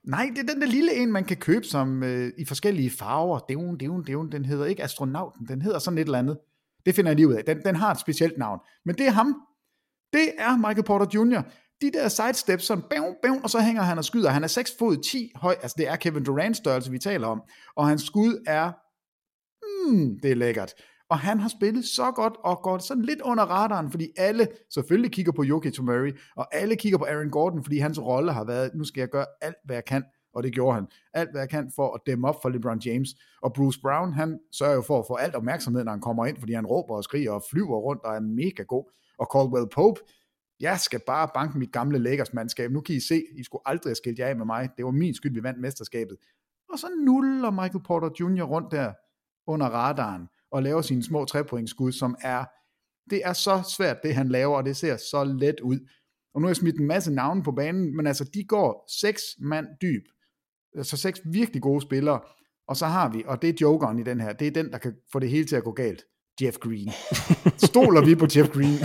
Nej, det er den der lille en, man kan købe som øh, i forskellige farver. Devon, Devon, Devon, den hedder ikke astronauten, den hedder sådan et eller andet. Det finder jeg lige ud af. Den, den har et specielt navn. Men det er ham. Det er Michael Porter junior De der sidesteps, sådan bævn, bævn, og så hænger han og skyder. Han er seks fod ti høj. Altså det er Kevin Durant størrelse, vi taler om. Og hans skud er, mm, det er lækkert. Og han har spillet så godt og går sådan lidt under radaren, fordi alle selvfølgelig kigger på Jokic og Murray, og alle kigger på Aaron Gordon, fordi hans rolle har været, nu skal jeg gøre alt, hvad jeg kan, og det gjorde han. Alt, hvad jeg kan for at dæmme op for LeBron James. Og Bruce Brown, han sørger jo for at få alt opmærksomhed, når han kommer ind, fordi han råber og skriger og flyver rundt og er mega god. Og Caldwell Pope, jeg skal bare banke mit gamle Lakers-mandskab. Nu kan I se, I skulle aldrig have skilt jer af med mig. Det var min skyld, vi vandt mesterskabet. Og så nuller Michael Porter junior rundt der under radaren og laver sine små trepointskud, som er, det er så svært, det han laver, og det ser så let ud. Og nu har jeg smidt en masse navne på banen, men altså, de går seks mand dyb, altså seks virkelig gode spillere, og så har vi, og det er jokeren i den her, det er den, der kan få det hele til at gå galt, Jeff Green. Stoler vi på Jeff Green?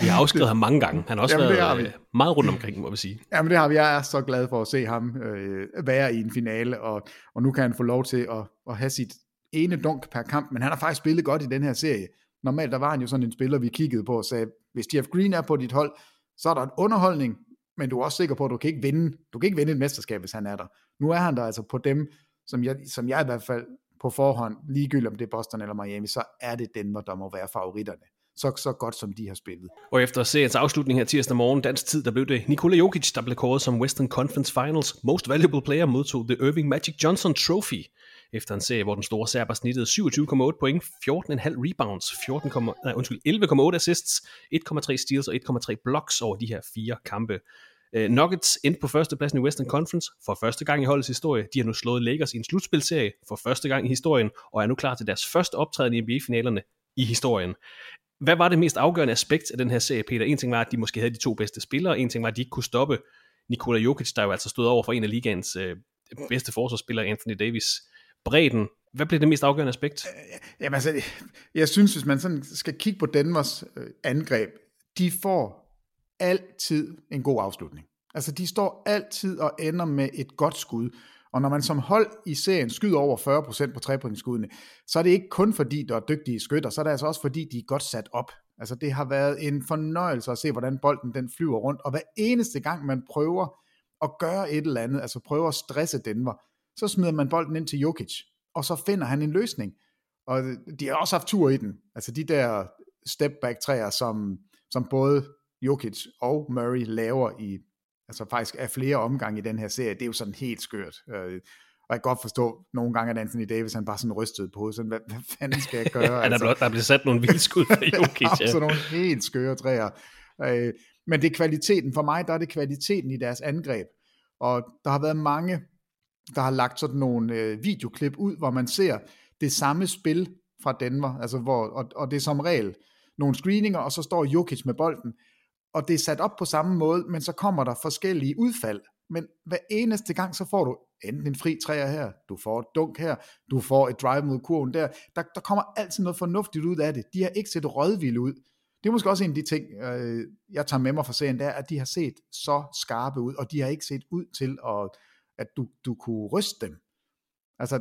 Vi har afskrevet ham mange gange. Han har også Jamen, været har meget rundt omkring, må vi sige. Jamen det har vi. Jeg er så glad for at se ham øh, være i en finale, og, og nu kan han få lov til at, at have sit ene dunk per kamp, men han har faktisk spillet godt i den her serie. Normalt, der var han jo sådan en spiller, vi kiggede på og sagde, hvis Jeff Green er på dit hold, så er der en underholdning, men du er også sikker på, at du kan ikke vinde, du kan ikke vinde et mesterskab, hvis han er der. Nu er han der altså på dem, som jeg, som jeg i hvert fald på forhånd, ligegyldigt om det er Boston eller Miami, så er det Denver, der må være favoritterne. Så, så godt som de har spillet. Og efter seriens afslutning her tirsdag morgen dansk tid, der blev det Nikola Jokic, der blev kåret som Western Conference Finals Most Valuable Player, modtog The Irving Magic Johnson Trophy efter en serie, hvor den store serber snittede syvogtyve komma otte point, fjorten komma fem rebounds, fjorten, nej, undskyld, elleve komma otte assists, en komma tre steals og en komma tre blocks over de her fire kampe. Uh, Nuggets endte på førstepladsen i Western Conference for første gang i holdets historie. De har nu slået Lakers i en slutspilserie for første gang i historien, og er nu klar til deres første optræden i N B A-finalerne i historien. Hvad var det mest afgørende aspekt af den her serie, Peter? En ting var, at de måske havde de to bedste spillere, en ting var, at de ikke kunne stoppe Nikola Jokic, der jo altså stod over for en af ligaens øh, bedste forsvarsspillere, Anthony Davis. Bredden, hvad blev det mest afgørende aspekt? Jamen altså, jeg synes, hvis man sådan skal kigge på Denvers øh, angreb, de får altid en god afslutning. Altså, de står altid og ender med et godt skud. Og når man som hold i serien skyder over fyrre procent på trepointsskuddene, så er det ikke kun fordi, der er dygtige skytter, så er det altså også fordi, de er godt sat op. Altså det har været en fornøjelse at se, hvordan bolden den flyver rundt, og hver eneste gang man prøver at gøre et eller andet, altså prøver at stresse Denver, så smider man bolden ind til Jokic, og så finder han en løsning. Og de har også haft tur i den. Altså de der step-back-træer, som, som både Jokic og Murray laver i, altså faktisk er flere omgange i den her serie, det er jo sådan helt skørt. Øh, og jeg kan godt forstå, nogle gange at Anthony Davis, han bare sådan rystede på hovedet, sådan, hvad, hvad fanden skal jeg gøre? Altså, der, blev, der blev sat nogle vildskud for Jokic. Der er sådan nogle helt skøre træer. Øh, men det er kvaliteten, for mig der er det kvaliteten i deres angreb. Og der har været mange der har lagt sådan nogle øh, videoklip ud, hvor man ser det samme spil fra Denver, altså hvor, og, og det er som regel nogle screeninger, og så står Jokic med bolden, og det er sat op på samme måde, men så kommer der forskellige udfald, men hver eneste gang, så får du enten en fri træer her, du får et dunk her, du får et drive mod kurven der, der, der kommer altid noget fornuftigt ud af det, de har ikke set rødvilde ud. Det er måske også en af de ting, øh, jeg tager med mig fra serien, der, at de har set så skarpe ud, og de har ikke set ud til, at, at du, du kunne ryste dem. Altså,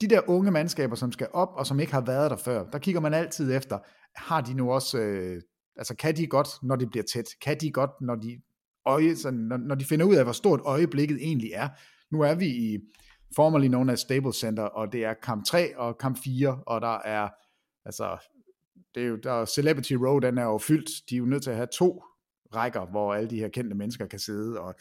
de der unge mandskaber, som skal op, og som ikke har været der før, der kigger man altid efter, har de nu også, øh, altså kan de godt, når det bliver tæt, kan de godt, når de, øje, sådan, når, når de finder ud af, hvor stort øjeblikket egentlig er. Nu er vi i formerly known as Staples Center, og det er kamp tre og kamp fire, og der er, altså, det er jo, der Celebrity Row, den er jo fyldt, de er jo nødt til at have to rækker, hvor alle de her kendte mennesker kan sidde, og,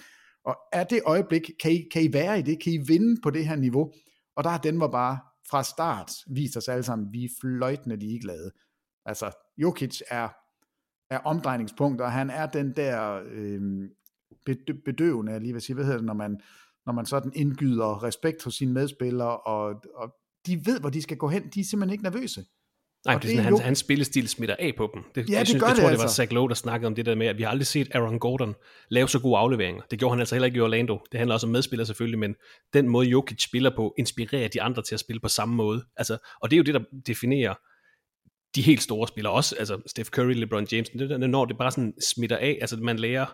og er det øjeblik, kan I, kan I være i det, kan I vinde på det her niveau, og der har Denver bare fra start vist os alle sammen, vi er fløjtende ligeglade, altså Jokic er, er omdrejningspunkt, og han er den der øh, bedøvende, jeg lige vil sige, hvad hedder det, når man, når man sådan indgyder respekt hos sine medspillere, og, og de ved, hvor de skal gå hen, de er simpelthen ikke nervøse. Nej, det er sådan, det er hans, hans spillestil smitter af på dem. Det, ja, jeg synes, det, jeg tror, det, altså. det var Zach Lowe, der snakkede om det der med, at vi har aldrig set Aaron Gordon lave så gode afleveringer. Det gjorde han altså heller ikke i Orlando. Det handler også om medspillere selvfølgelig, men den måde Jokic spiller på, inspirerer de andre til at spille på samme måde. Altså, og det er jo det, der definerer de helt store spillere også. Altså Steph Curry, LeBron James, det, når det bare sådan smitter af, altså man lærer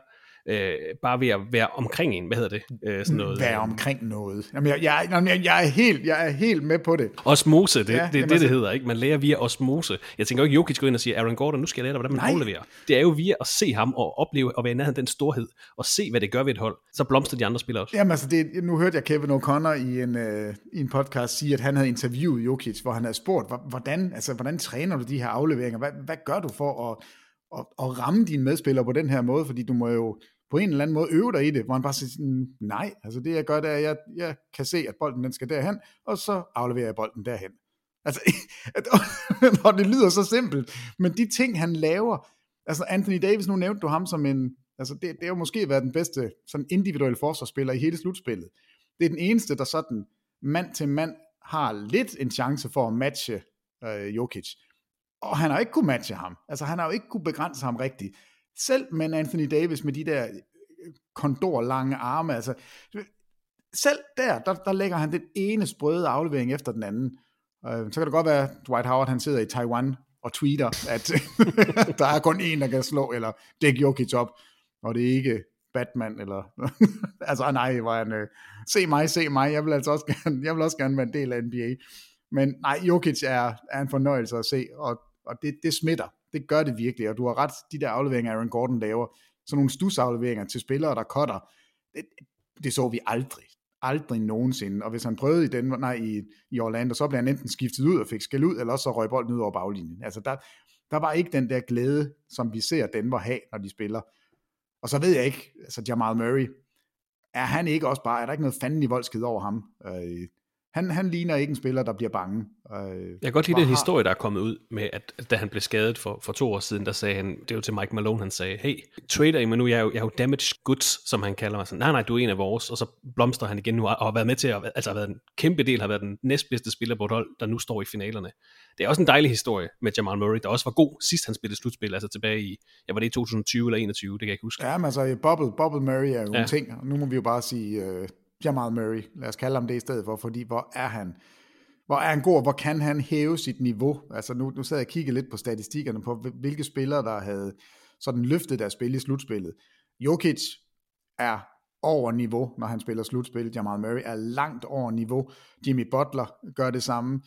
øh, bare ved at være omkring en, hvad hedder det? Øh, sådan noget, være omkring noget. Jamen, jeg, jeg, jeg, jeg, er helt, jeg er helt med på det. Osmose, det er ja, det, det, det, det hedder, ikke? Man lærer via osmose. Jeg tænker jo ikke, Jokic går ind og siger, Aaron Gordon, nu skal jeg lære dig, hvordan man afleverer. Det er jo via at se ham og opleve og være i nærheden den storhed, og se, hvad det gør ved et hold. Så blomster de andre spillere også. Jamen altså, det, nu hørte jeg Kevin O'Connor i en, øh, i en podcast sige, at han havde interviewet Jokic, hvor han havde spurgt, hvordan, altså, hvordan træner du de her afleveringer? Hvad, hvad gør du for at, at, at ramme dine medspillere på den her måde? Fordi du må jo på en eller anden måde øve dig i det, hvor han bare siger sådan, nej, altså det jeg gør, det er, at jeg, jeg kan se, at bolden den skal derhen, og så afleverer jeg bolden derhen. Altså, og det lyder så simpelt, men de ting, han laver, altså Anthony Davis, nu nævnte du ham som en, altså det, det har jo måske været den bedste sådan individuelle forsvarsspiller i hele slutspillet. Det er den eneste, der sådan mand til mand har lidt en chance for at matche øh, Jokic. Og han har ikke kunne matche ham, altså han har jo ikke kunne begrænse ham rigtigt. Selv med Anthony Davis med de der kondorlange arme, altså selv der, der, der lægger han den ene sprøde aflevering efter den anden. Øh, så kan det godt være, Dwight Howard han sidder i Taiwan og tweeter, at der er kun en, der kan slå, eller dække Jokic op, og det er ikke Batman, eller altså nej, hvor han, øh, se mig, se mig, jeg vil altså også gerne, jeg vil også gerne være en del af N B A. Men nej, Jokic er, er en fornøjelse at se, og, og det, det smitter. Det gør det virkelig, og du har ret, de der afleveringer, Aaron Gordon laver, sådan nogle stusafleveringer til spillere, der cutter, det, det så vi aldrig, aldrig nogensinde, og hvis han prøvede i, den, nej, i, i Orlando, så blev han enten skiftet ud og fik skæld ud, eller så røg bolden ud over baglinjen, altså der, der var ikke den der glæde, som vi ser Denver have, når de spiller, og så ved jeg ikke, altså Jamal Murray, er han ikke også bare, er der ikke noget fanden i voldsked over ham, øh, Han, han ligner ikke en spiller, der bliver bange. Øh, jeg kan godt lide den historie, der er kommet ud med, at da han blev skadet for, for to år siden, der sagde han, det var til Mike Malone, han sagde, hey, trader I mig nu, jeg er jo, jeg er jo damaged goods, som han kalder mig. Så, nej, nej, du er en af vores, og så blomstrer han igen nu, og har været med til, at, altså har været en kæmpe del, har været den næstbedste spiller på et hold, der nu står i finalerne. Det er også en dejlig historie med Jamal Murray, der også var god sidst han spillede slutspil, altså tilbage i, ja, var det i tyve tyve eller enogtyve, det kan jeg ikke huske. Ja, men altså, bubble, bubble Murray er jo ja. en ting, og nu må vi jo bare sige... Øh... Jamal Murray, lad os kalde ham det i stedet for, fordi hvor er han, hvor er han god, og hvor kan han hæve sit niveau? Altså nu, nu sad jeg og kiggede lidt på statistikkerne på, hvilke spillere, der havde sådan løftet deres spil i slutspillet. Jokic er over niveau, når han spiller slutspillet. Jamal Murray er langt over niveau. Jimmy Butler gør det samme.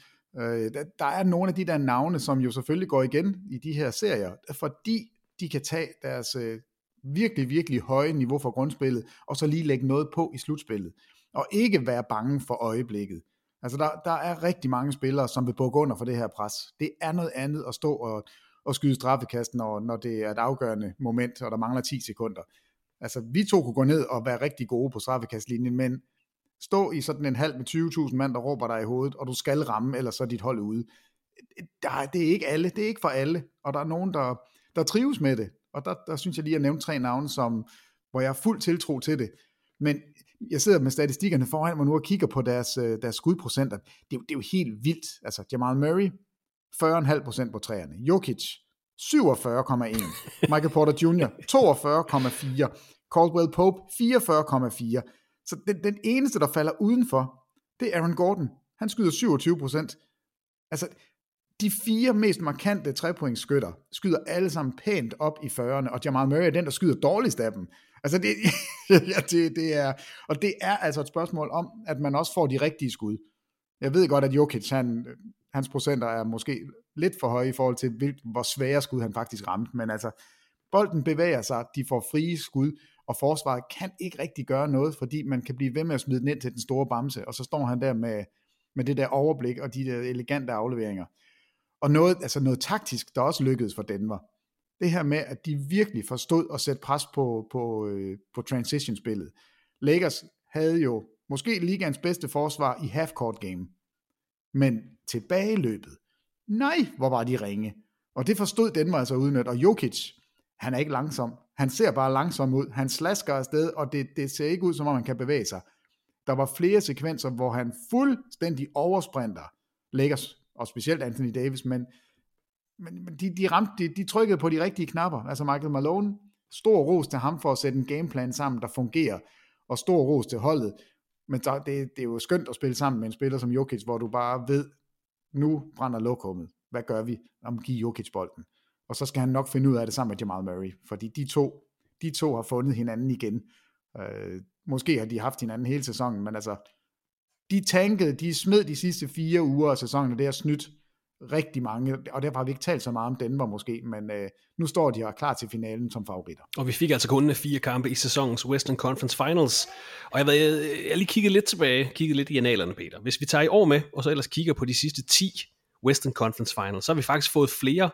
Der er nogle af de der navne, som jo selvfølgelig går igen i de her serier, fordi de kan tage deres... virkelig, virkelig høje niveau for grundspillet, og så lige lægge noget på i slutspillet. Og ikke være bange for øjeblikket. Altså, der, der er rigtig mange spillere, som vil bukke under for det her pres. Det er noget andet at stå og, og skyde straffekasten, når, når det er et afgørende moment, og der mangler ti sekunder. Altså, vi to kunne gå ned og være rigtig gode på straffekastlinjen, men stå i sådan en halv med tyve tusind mand, der råber dig i hovedet, og du skal ramme, ellers så er dit hold ude. Der, det er ikke alle, det er ikke for alle, og der er nogen, der, der trives med det. Og der, der synes jeg lige at nævne tre navne, som, hvor jeg har fuld tiltro til det. Men jeg sidder med statistikkerne foran mig nu og kigger på deres, deres skudprocenter. Det er, jo, det er jo helt vildt. Altså, Jamal Murray, fyrre komma fem procent på træerne. Jokic, syvogfyrre komma en. Michael Porter junior, toogfyrre komma fire. Caldwell Pope, fireogfyrre komma fire. Så den, den eneste, der falder udenfor, det er Aaron Gordon. Han skyder syvogtyve procent. Altså, de fire mest markante trepointsskytter skyder alle sammen pænt op i fyrrerne, og Jamal Murray er den, der skyder dårligst af dem. Altså det, ja, det, det er, og det er altså et spørgsmål om, at man også får de rigtige skud. Jeg ved godt, at Jokic, han, hans procenter er måske lidt for høje i forhold til, hvor svære skud han faktisk ramte, men altså, bolden bevæger sig, de får frie skud, og forsvaret kan ikke rigtig gøre noget, fordi man kan blive ved med at smide den ind til den store bamse, og så står han der med, med det der overblik og de der elegante afleveringer. Og noget, altså noget taktisk, der også lykkedes for Denver. Det her med, at de virkelig forstod at sætte pres på, på, på transition-spillet. Lakers havde jo måske ligaens bedste forsvar i half-court game. Men tilbageløbet, nej, hvor var de ringe. Og det forstod Denver altså udnyttet. Og Jokic, han er ikke langsom. Han ser bare langsom ud. Han slasker afsted, og det, det ser ikke ud, som om man kan bevæge sig. Der var flere sekvenser, hvor han fuldstændig oversprinter Lakers, og specielt Anthony Davis, men, men de, de, ramte, de, de trykkede på de rigtige knapper. Altså Michael Malone, stor ros til ham for at sætte en gameplan sammen, der fungerer, og stor ros til holdet. Men der, det, det er jo skønt at spille sammen med en spiller som Jokic, hvor du bare ved, nu brænder lokummet. Hvad gør vi? Om giver Jokic bolden. Og så skal han nok finde ud af det sammen med Jamal Murray, fordi de to, de to har fundet hinanden igen. Øh, måske har de haft hinanden hele sæsonen, men altså, de tankede, de smed de sidste fire uger af sæsonen, og det har snydt rigtig mange, og derfor har vi ikke talt så meget om Denver måske, men øh, nu står de her klar til finalen som favoritter. Og vi fik altså kun fire kampe i sæsonens Western Conference Finals, og jeg har lige kigget lidt tilbage, kigget lidt i annalerne, Peter. Hvis vi tager i år med, og så ellers kigger på de sidste ti Western Conference Finals, så har vi faktisk fået flere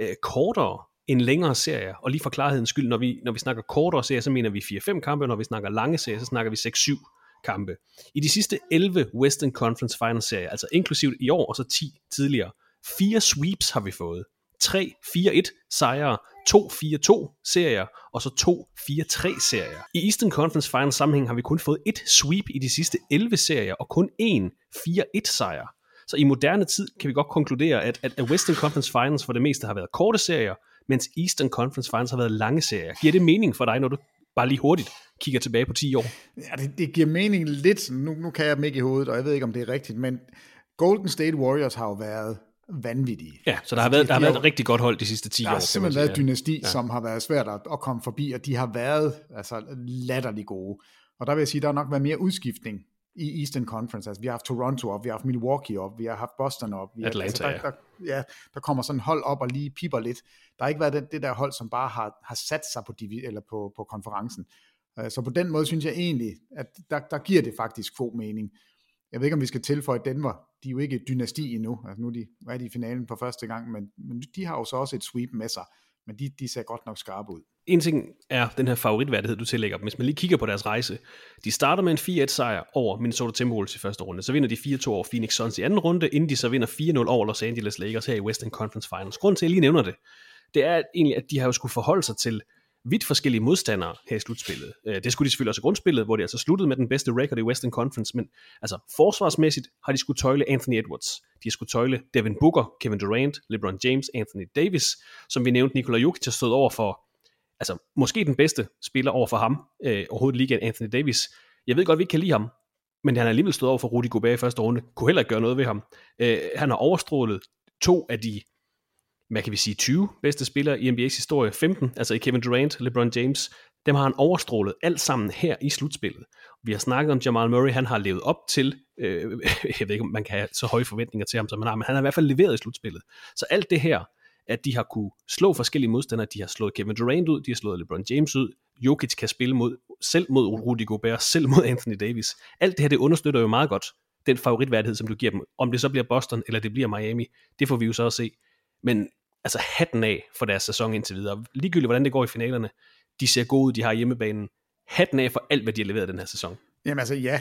øh, kortere end længere serier, og lige for klarhedens skyld, når vi, når vi snakker kortere serier, så mener vi fire fem kampe, og når vi snakker lange serier, så snakker vi seks syv kampe. I de sidste elleve Western Conference Finals-serier, altså inklusivt i år og så ti tidligere, fire sweeps har vi fået. tre fire-et sejre, to fire-to serier og så to fire-tre serier. I Eastern Conference Finals sammenhæng har vi kun fået et sweep i de sidste elleve serier og kun en fire-et sejr. Så i moderne tid kan vi godt konkludere, at, at Western Conference Finals for det meste har været korte serier, mens Eastern Conference Finals har været lange serier. Giver det mening for dig, når du bare lige hurtigt kigger tilbage på ti år? Ja, det, det giver mening lidt. Nu, nu kan jeg dem ikke i hovedet, og jeg ved ikke, om det er rigtigt, men Golden State Warriors har jo været vanvittige. Ja, så der har været, der har været et rigtig godt hold de sidste ti der år. Der har simpelthen været et dynasti, ja, som har været svært at komme forbi, og de har været altså latterlig gode. Og der vil jeg sige, der har nok været mere udskiftning i Eastern Conference. Altså, vi har haft Toronto op, vi har haft Milwaukee op, vi har haft Boston op. Vi har, Atlanta, altså, der, der, ja. Der kommer sådan hold op og lige piper lidt. Der har ikke været det, det der hold, som bare har, har sat sig på, divi, eller på, på konferencen. Så på den måde synes jeg egentlig, at der, der giver det faktisk god mening. Jeg ved ikke, om vi skal tilføje Denver. De er jo ikke et dynasti endnu. Altså, nu er de, er de i finalen for første gang, men, men de har jo så også et sweep med sig. Men de, de ser godt nok skarpe ud. En ting er den her favoritværdighed, du tillægger dem. Hvis man lige kigger på deres rejse. De starter med en fire-et sejr over Minnesota Timberwolves i første runde. Så vinder de fire to over Phoenix Suns i anden runde, inden de så vinder fire nul over Los Angeles Lakers her i Western Conference Finals. Grunden til, at jeg lige nævner det, det er egentlig, at de har jo skulle forholde sig til vidt forskellige modstandere her i slutspillet. Det skulle de selvfølgelig også i grundspillet, hvor de altså sluttede med den bedste record i Western Conference, men altså forsvarsmæssigt har de skulle tøjle Anthony Edwards, de har skulle tøjle Devin Booker, Kevin Durant, LeBron James, Anthony Davis, som vi nævnte, Nikola Jokic har stået over for, altså måske den bedste spiller over for ham, øh, overhovedet ligaen, Anthony Davis. Jeg ved godt, vi ikke kan lide ham, men han har alligevel stået over for Rudy Gobert i første runde, kunne heller ikke gøre noget ved ham. Øh, han har overstrålet to af de, hvad kan vi sige, tyve bedste spillere i N B A's historie, femten, altså i Kevin Durant, LeBron James, dem har han overstrålet alt sammen her i slutspillet. Vi har snakket om Jamal Murray, han har levet op til, øh, jeg ved ikke, om man kan have så høje forventninger til ham, som han har, men han har i hvert fald leveret i slutspillet. Så alt det her, at de har kunne slå forskellige modstandere, de har slået Kevin Durant ud, de har slået LeBron James ud, Jokic kan spille mod, selv mod Rudy Gobert, selv mod Anthony Davis. Alt det her, det understøtter jo meget godt den favoritværdighed, som du giver dem. Om det så bliver Boston, eller det bliver Miami, det får vi jo så at se. Men altså hatten af for deres sæson indtil videre. Ligegyldigt hvordan det går i finalerne, de ser gode ud, de har hjemmebanen. Hatten af for alt, hvad de har leveret den her sæson. Jamen altså ja,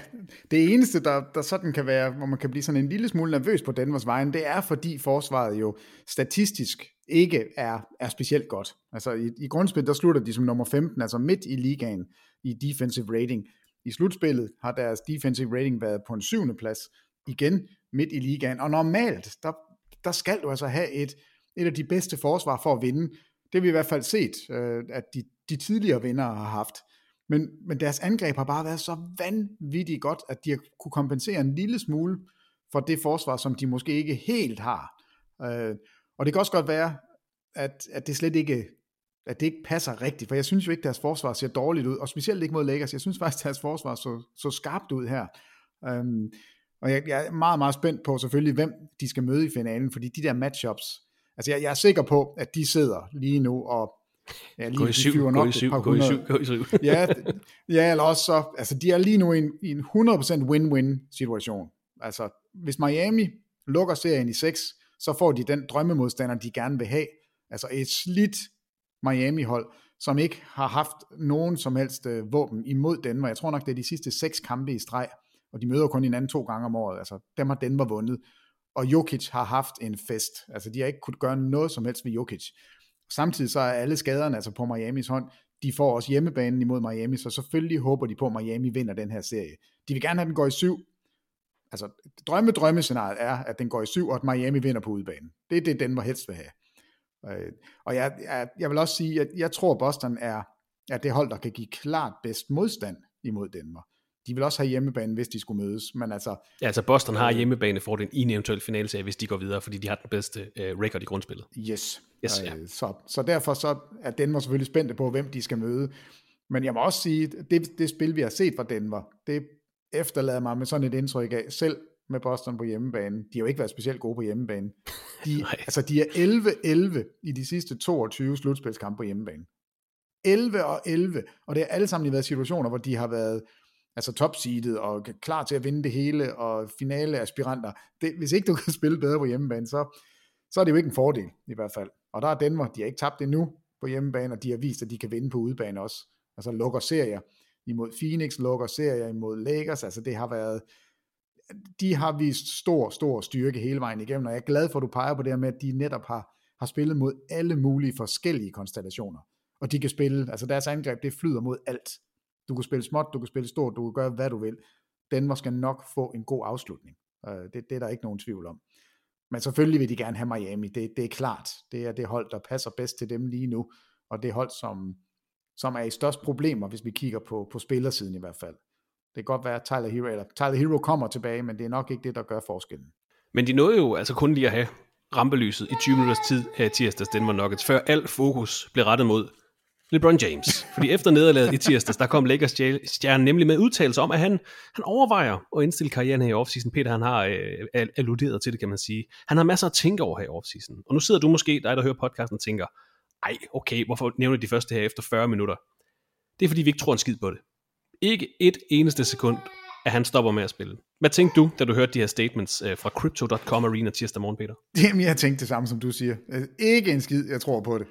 det eneste, der, der sådan kan være, hvor man kan blive sådan en lille smule nervøs på Denvers vejen, det er fordi forsvaret jo statistisk ikke er, er specielt godt. Altså i, i grundspil, der slutter de som nummer femten, altså midt i ligaen i defensive rating. I slutspillet har deres defensive rating været på en syvende plads, igen midt i ligaen. Og normalt, der, der skal du altså have et, et af de bedste forsvar for at vinde. Det har vi i hvert fald set, øh, at de, de tidligere vindere har haft. Men, men deres angreb har bare været så vanvittigt godt, at de har kunne kompensere en lille smule for det forsvar, som de måske ikke helt har. Øh, og det kan også godt være, at, at det slet ikke... at det ikke passer rigtigt, for jeg synes jo ikke, deres forsvar ser dårligt ud, og specielt ikke mod Lakers. Jeg synes faktisk, deres forsvar så, så skarpt ud her. Øhm, og jeg, jeg er meget, meget spændt på selvfølgelig, hvem de skal møde i finalen, fordi de der matchups, altså jeg, jeg er sikker på, at de sidder lige nu, og ja, lige, gå i syv, de flyver nok et par hundrede. Gå i syv, gå i syv. ja, ja, eller også så, altså de er lige nu i en, i en hundrede procent win-win situation. Altså, hvis Miami lukker serien i seks, så får de den drømmemodstander, de gerne vil have. Altså et slidt Miami-hold, som ikke har haft nogen som helst øh, våben imod Denver. Jeg tror nok, det er de sidste seks kampe i streg, og de møder kun hinanden to gange om året. Altså, dem har Denver vundet, og Jokic har haft en fest. Altså, de har ikke kunnet gøre noget som helst ved Jokic. Samtidig så er alle skaderne altså på Miamis hånd. De får også hjemmebanen imod Miami, så selvfølgelig håber de på, at Miami vinder den her serie. De vil gerne have, den går i syv. Altså, drømme-drømmescenariet er, at den går i syv, og at Miami vinder på udebane. Det er det, Denver helst vil have. Og jeg, jeg, jeg vil også sige, at jeg tror, Boston er, er det hold, der kan give klart bedst modstand imod Denver. De vil også have hjemmebane, hvis de skulle mødes. Men altså, ja, altså Boston har hjemmebanefordel i en eventuel finalserie, hvis de går videre, fordi de har den bedste øh, record i grundspillet. Yes. yes øh, ja. så, så derfor så er Denver selvfølgelig spændte på, hvem de skal møde. Men jeg må også sige, at det, det spil, vi har set fra Denver, det efterlader mig med sådan et indtryk af selv, med Boston på hjemmebane. De har jo ikke været specielt gode på hjemmebane. De, altså, de er elleve elleve i de sidste toogtyve slutspilskampe på hjemmebane. elleve og elleve, og det har alle sammen været situationer, hvor de har været altså topseedet og klar til at vinde det hele, og finaleaspiranter. Det, hvis ikke du kan spille bedre på hjemmebane, så, så er det jo ikke en fordel, i hvert fald. Og der er Denver, de har ikke tabt endnu på hjemmebane, og de har vist, at de kan vinde på udebane også. Altså lukker serier imod Phoenix, lukker serier imod Lakers, altså det har været... De har vist stor, stor styrke hele vejen igennem, og jeg er glad for, at du peger på det her med, at de netop har, har spillet mod alle mulige forskellige konstellationer. Og de kan spille, altså deres angreb, det flyder mod alt. Du kan spille småt, du kan spille stort, du kan gøre, hvad du vil. Denver skal nok få en god afslutning. Det, det er der ikke nogen tvivl om. Men selvfølgelig vil de gerne have Miami, det, det er klart. Det er det hold, der passer bedst til dem lige nu, og det hold, som, som er i størst problemer, hvis vi kigger på, på spillersiden i hvert fald. Det kan godt være, at Tyler Herro, eller Tyler Herro kommer tilbage, men det er nok ikke det, der gør forskellen. Men de nåede jo altså kun lige at have rampelyset i tyve minutters tid her i tirsdags Denver Nuggets, før alt fokus blev rettet mod LeBron James. Fordi efter nederlaget i tirsdags, der kom Lakers stjerne nemlig med udtalelse om, at han, han overvejer at indstille karrieren her i offseason. Peter, han har øh, alluderet til det, kan man sige. Han har masser at tænke over her i offseason. Og nu sidder du måske, dig der hører podcasten, og tænker, ej, okay, hvorfor nævner de første her efter fyrre minutter? Det er, fordi vi ikke tror en skid på det. Ikke et eneste sekund, at han stopper med at spille. Hvad tænkte du, da du hørte de her statements fra Crypto punktum com Arena tirsdag morgen, Peter? Jamen, jeg tænkte det samme, som du siger. Ikke en skid, jeg tror på det.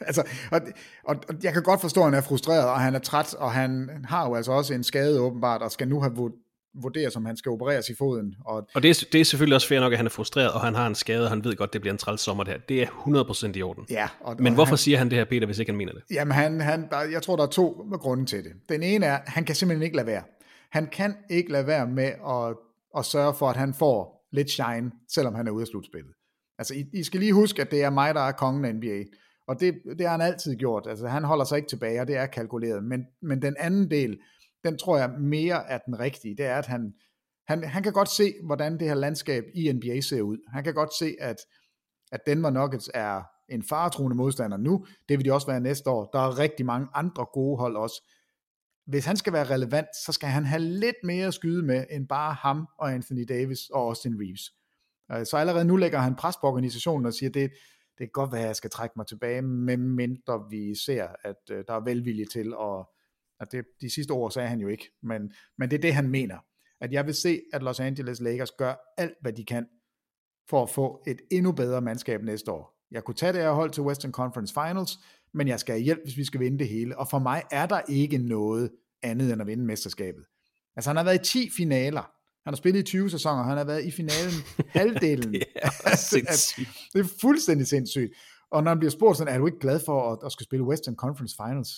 altså, og, og, og jeg kan godt forstå, at han er frustreret, og han er træt, og han har jo altså også en skade åbenbart, og skal nu have vurderet, om han skal opereres i foden. Og, og det, er, det er selvfølgelig også fair nok, at han er frustreret, og han har en skade, og han ved godt, det bliver en træls sommer det her. Det er hundrede procent i orden. Ja, og, Men og hvorfor han, siger han det her, Peter, hvis ikke han mener det? Jamen, han, han, der, jeg tror, der er to grunde til det. Den ene er, han kan simpelthen ikke lade være. Han kan ikke lade være med at, at sørge for, at han får lidt shine, selvom han er ude af slutspillet. Altså, I, I skal lige huske, at det er mig, der er kongen af N B A. Og det, det har han altid gjort. Altså, han holder sig ikke tilbage, og det er kalkuleret. Men, men den anden del... den tror jeg mere er den rigtige. Det er, at han, han, han kan godt se, hvordan det her landskab i N B A ser ud. Han kan godt se, at, at Denver Nuggets er en faretruende modstander nu. Det vil de også være næste år. Der er rigtig mange andre gode hold også. Hvis han skal være relevant, så skal han have lidt mere at skyde med, end bare ham og Anthony Davis og Austin Reeves. Så allerede nu lægger han pres på organisationen og siger, det, det kan godt være, at jeg skal trække mig tilbage, medmindre vi ser, at der er velvilje til at... og det, de sidste år sagde han jo ikke, men, men det er det, han mener. At jeg vil se, at Los Angeles Lakers gør alt, hvad de kan, for at få et endnu bedre mandskab næste år. Jeg kunne tage det her hold til Western Conference Finals, men jeg skal have hjælp, hvis vi skal vinde det hele. Og for mig er der ikke noget andet, end at vinde mesterskabet. Altså, han har været i ti finaler. Han har spillet i tyve sæsoner. Han har været i finalen halvdelen. Det er altså, at, det er fuldstændig sindssygt. Og når han bliver spurgt sådan, er du ikke glad for at, at skulle spille Western Conference Finals?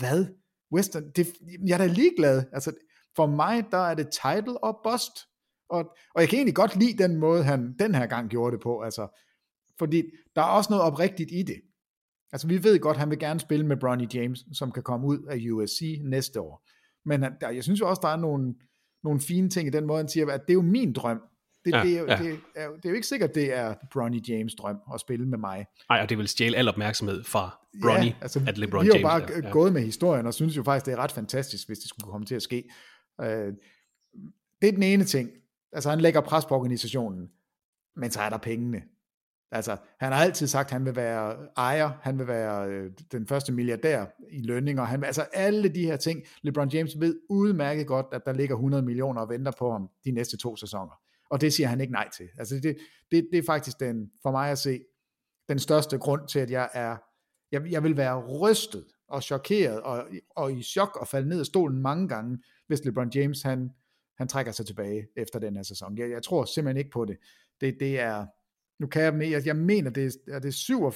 Hvad? Western, det, jeg er da ligeglad. Altså, for mig, der er det title og bust. Og, og jeg kan egentlig godt lide den måde, han den her gang gjorde det på. Altså, fordi der er også noget oprigtigt i det. Altså, vi ved godt, han vil gerne spille med Bronny James, som kan komme ud af U S C næste år. Men han, der, jeg synes jo også, der er nogle, nogle fine ting i den måde, han siger, at det er jo min drøm. Det, ja, det, er, ja. det, er, det er jo ikke sikkert, det er Bronny James' drøm at spille med mig. Nej, og det vil stjæle al opmærksomhed fra Bronny, ja, altså, at LeBron James... Vi har jo bare ja. gået med historien, og synes jo faktisk, det er ret fantastisk, hvis det skulle komme til at ske. Øh, det er den ene ting. Altså, han lægger pres på organisationen, men så er der pengene. Altså, han har altid sagt, at han vil være ejer, han vil være øh, den første milliardær i lønninger, han vil, altså alle de her ting. LeBron James ved udmærket godt, at der ligger hundrede millioner og venter på ham de næste to sæsoner. Og det siger han ikke nej til. Altså det, det, det er faktisk den, for mig at se, den største grund til, at jeg er, jeg, jeg vil være rystet og chokeret og, og i chok og falde ned af stolen mange gange, hvis LeBron James, han, han trækker sig tilbage efter den her sæson. Jeg, jeg tror simpelthen ikke på det. Det, det er, nu kan jeg, jeg, jeg mener, det er, det er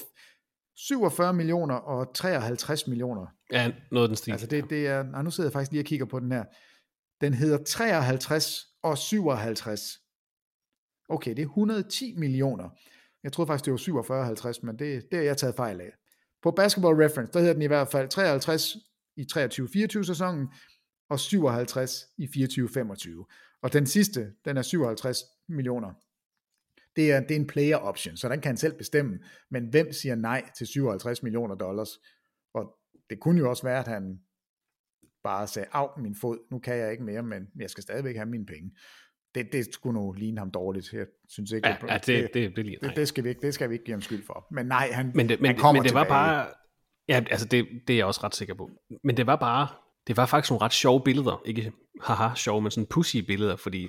syvogfyrre millioner og treoghalvtreds millioner. Ja, noget den stil. Altså det, det er, nej, nu sidder jeg faktisk lige og kigger på den her. Den hedder treoghalvtreds og syvoghalvtreds. Okay, det er hundrede og ti millioner. Jeg troede faktisk, det var syvogfyrre og halvtreds, men det, det har jeg taget fejl af. På Basketball Reference, der hedder den i hvert fald treoghalvtreds i treogtyve fireogtyve sæsonen, og syvoghalvtreds i fireogtyve femogtyve. Og den sidste, den er syvoghalvtreds millioner. Det er, det er en player option, så den kan han selv bestemme. Men hvem siger nej til syvoghalvtreds millioner dollars? Og det kunne jo også være, at han bare sagde, af min fod, nu kan jeg ikke mere, men jeg skal stadigvæk have mine penge. Det, det skulle nu ligne ham dårligt. Jeg synes ikke, ja, at, ja, det, det, det, det, det, det, skal vi ikke, det skal vi ikke give ham skyld for. Men nej, han, men det, men, han kommer men det tilbage. Var bare, ja, altså det, det er jeg også ret sikker på. Men det var bare, det var faktisk nogle ret sjove billeder. Ikke haha sjove, men sådan pussy billeder, fordi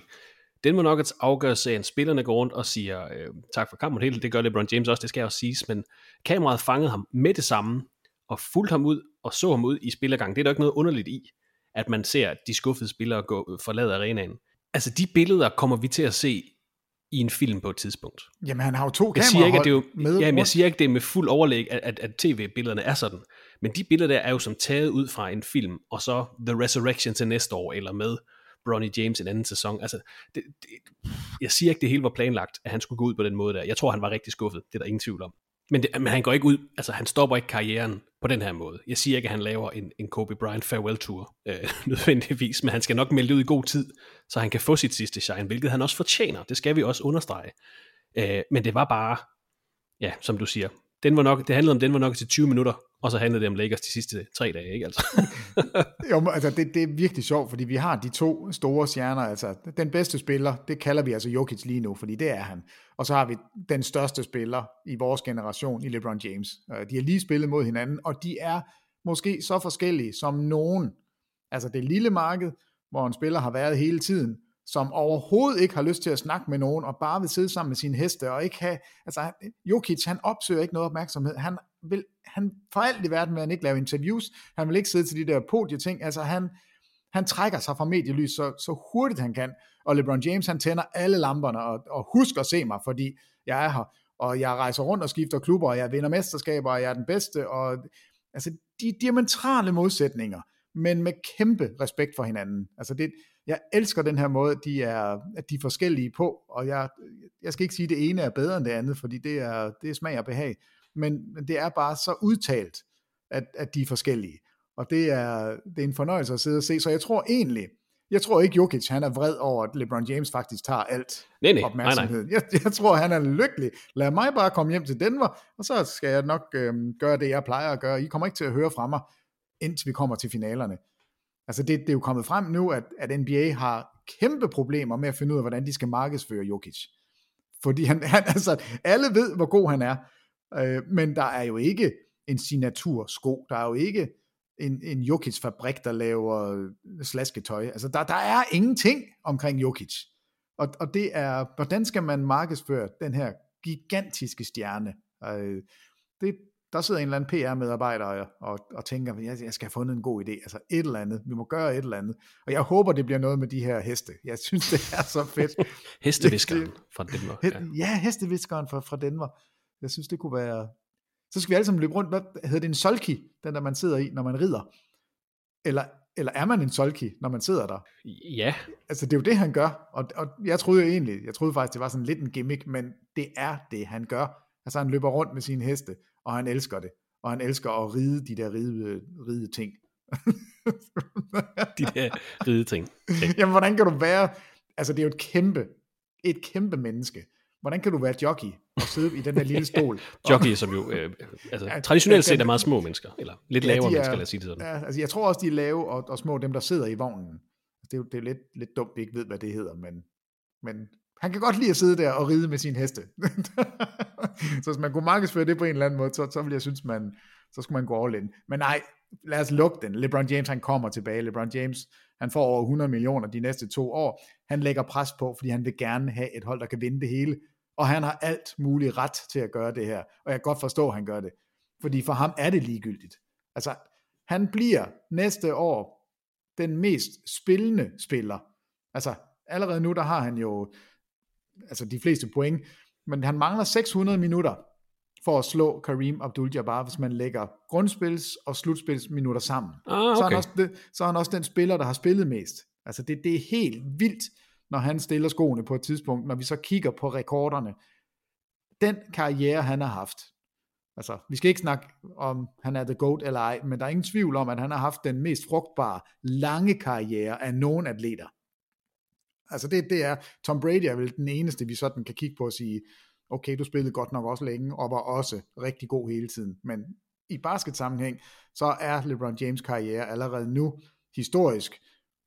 Denver Nuggets afgør serien. Spillerne går rundt og siger, øh, tak for kampen helt. Det gør LeBron James også, det skal jeg også siges. Men kameraet fangede ham med det samme, og fulgte ham ud, og så ham ud i spillergang. Det er der ikke noget underligt i, at man ser de skuffede spillere gå, forlade arenaen. Altså, de billeder kommer vi til at se i en film på et tidspunkt. Jamen, han har jo to kameraer med. Jamen, jeg siger ikke, det er med fuld overlæg, at, at, at tv-billederne er sådan. Men de billeder der er jo som taget ud fra en film, og så The Resurrection til næste år, eller med Bronny James en anden sæson. Altså, det, det, jeg siger ikke, det hele var planlagt, at han skulle gå ud på den måde der. Jeg tror, han var rigtig skuffet. Det er der ingen tvivl om. Men, det, men han går ikke ud, altså han stopper ikke karrieren på den her måde. Jeg siger ikke, at han laver en, en Kobe Bryant farewell tour, øh, nødvendigvis, men han skal nok melde ud i god tid, så han kan få sit sidste shine, hvilket han også fortjener. Det skal vi også understrege. Øh, men det var bare, ja, som du siger, den var nok, det handlede om den var nok til tyve minutter, og så handlede det om Lakers de sidste tre dage, ikke altså? Jo, altså det, det er virkelig sjovt, fordi vi har de to store stjerner, altså den bedste spiller, det kalder vi altså Jokic lige nu, fordi det er han. Og så har vi den største spiller i vores generation i LeBron James. De har lige spillet mod hinanden, og de er måske så forskellige som nogen. Altså det lille marked, hvor en spiller har været hele tiden, som overhovedet ikke har lyst til at snakke med nogen, og bare vil sidde sammen med sine heste, og ikke have, altså Jokic, han opsøger ikke noget opmærksomhed, han vil, han for alt i verden vil han ikke lave interviews, han vil ikke sidde til de der podieting, altså han, han trækker sig fra medielys så, så hurtigt han kan, og LeBron James, han tænder alle lamperne, og, og husk at se mig, fordi jeg er her, og jeg rejser rundt og skifter klubber, og jeg vinder mesterskaber, og jeg er den bedste, og altså de diametrale modsætninger, men med kæmpe respekt for hinanden, altså det jeg elsker den her måde, de er, at de er forskellige på, og jeg, jeg skal ikke sige, at det ene er bedre end det andet, fordi det er, det er smag og behag, men det er bare så udtalt, at, at de er forskellige, og det er, det er en fornøjelse at sidde og se, så jeg tror egentlig, jeg tror ikke Jokic, han er vred over, at LeBron James faktisk tager alt nej, nej, opmærksomheden. Nej, nej. Jeg, jeg tror, han er lykkelig. Lad mig bare komme hjem til Denver, og så skal jeg nok øh, gøre det, jeg plejer at gøre. I kommer ikke til at høre fra mig, indtil vi kommer til finalerne. Altså det, det er jo kommet frem nu, at, at N B A har kæmpe problemer med at finde ud af, hvordan de skal markedsføre Jokic. Fordi han, han, altså, alle ved, hvor god han er, øh, men der er jo ikke en signatursko, der er jo ikke en, en Jokic-fabrik, der laver slasketøj. Altså der, der er ingenting omkring Jokic. Og, og det er, hvordan skal man markedsføre den her gigantiske stjerne? Øh, det Der sidder en eller anden P R-medarbejder og, og, og tænker, jeg, jeg skal have fundet en god idé, altså et eller andet, vi må gøre et eller andet, og jeg håber, det bliver noget med de her heste, jeg synes, det er så fedt. Hesteviskeren fra Denver. Ja, ja hesteviskeren fra, fra Denver, jeg synes, det kunne være, så skal vi alle sammen løbe rundt, hvad hedder det, en solki, den der man sidder i, når man rider, Eller, eller er man en solki, når man sidder der? Ja. Altså, det er jo det, han gør. Og, og jeg troede jo egentlig, jeg troede faktisk, det var sådan lidt en gimmick, men det er det, han gør. Altså, han løber rundt med sine heste, og han elsker det. Og han elsker at ride de der ride, ride ting. de der ride ting. Okay. Jamen, hvordan kan du være... Altså, det er jo et kæmpe, et kæmpe menneske. Hvordan kan du være jockey og sidde i den der lille stol? Jockey, og, som jo øh, altså, ja, traditionelt set er meget små mennesker, eller lidt ja, lavere er, mennesker, lad os sige det sådan. Ja, altså, jeg tror også, de er lave og, og små, dem der sidder i vognen. Det er jo det er lidt, lidt dumt, vi ikke ved, hvad det hedder, men, men han kan godt lide at sidde der og ride med sin heste. Så hvis man kunne markedsføre det på en eller anden måde, så, så ville jeg synes, man, så skulle man gå all in. Men nej, lad os lukke den. LeBron James, han kommer tilbage. LeBron James, han får over hundrede millioner de næste to år. Han lægger pres på, fordi han vil gerne have et hold, der kan vinde det hele. Og han har alt mulig ret til at gøre det her. Og jeg kan godt forstå, at han gør det. Fordi for ham er det ligegyldigt. Altså, han bliver næste år den mest spillende spiller. Altså, allerede nu, der har han jo altså de fleste point. Men han mangler seks hundrede minutter for at slå Kareem Abdul-Jabbar, hvis man lægger grundspils- og slutspilsminutter sammen. Ah, okay. Så er han også det, så er han også den spiller, der har spillet mest. Altså, det, det er helt vildt, når han stiller skoene på et tidspunkt, når vi så kigger på rekorderne. Den karriere, han har haft. Altså, vi skal ikke snakke om, han er the GOAT eller ej, men der er ingen tvivl om, at han har haft den mest frugtbare, lange karriere af nogen atleter. Altså, det, det er, Tom Brady er vel den eneste, vi sådan kan kigge på og sige, okay, du spillede godt nok også længe, og var også rigtig god hele tiden. Men i basketsammenhæng, så er LeBron James' karriere allerede nu historisk.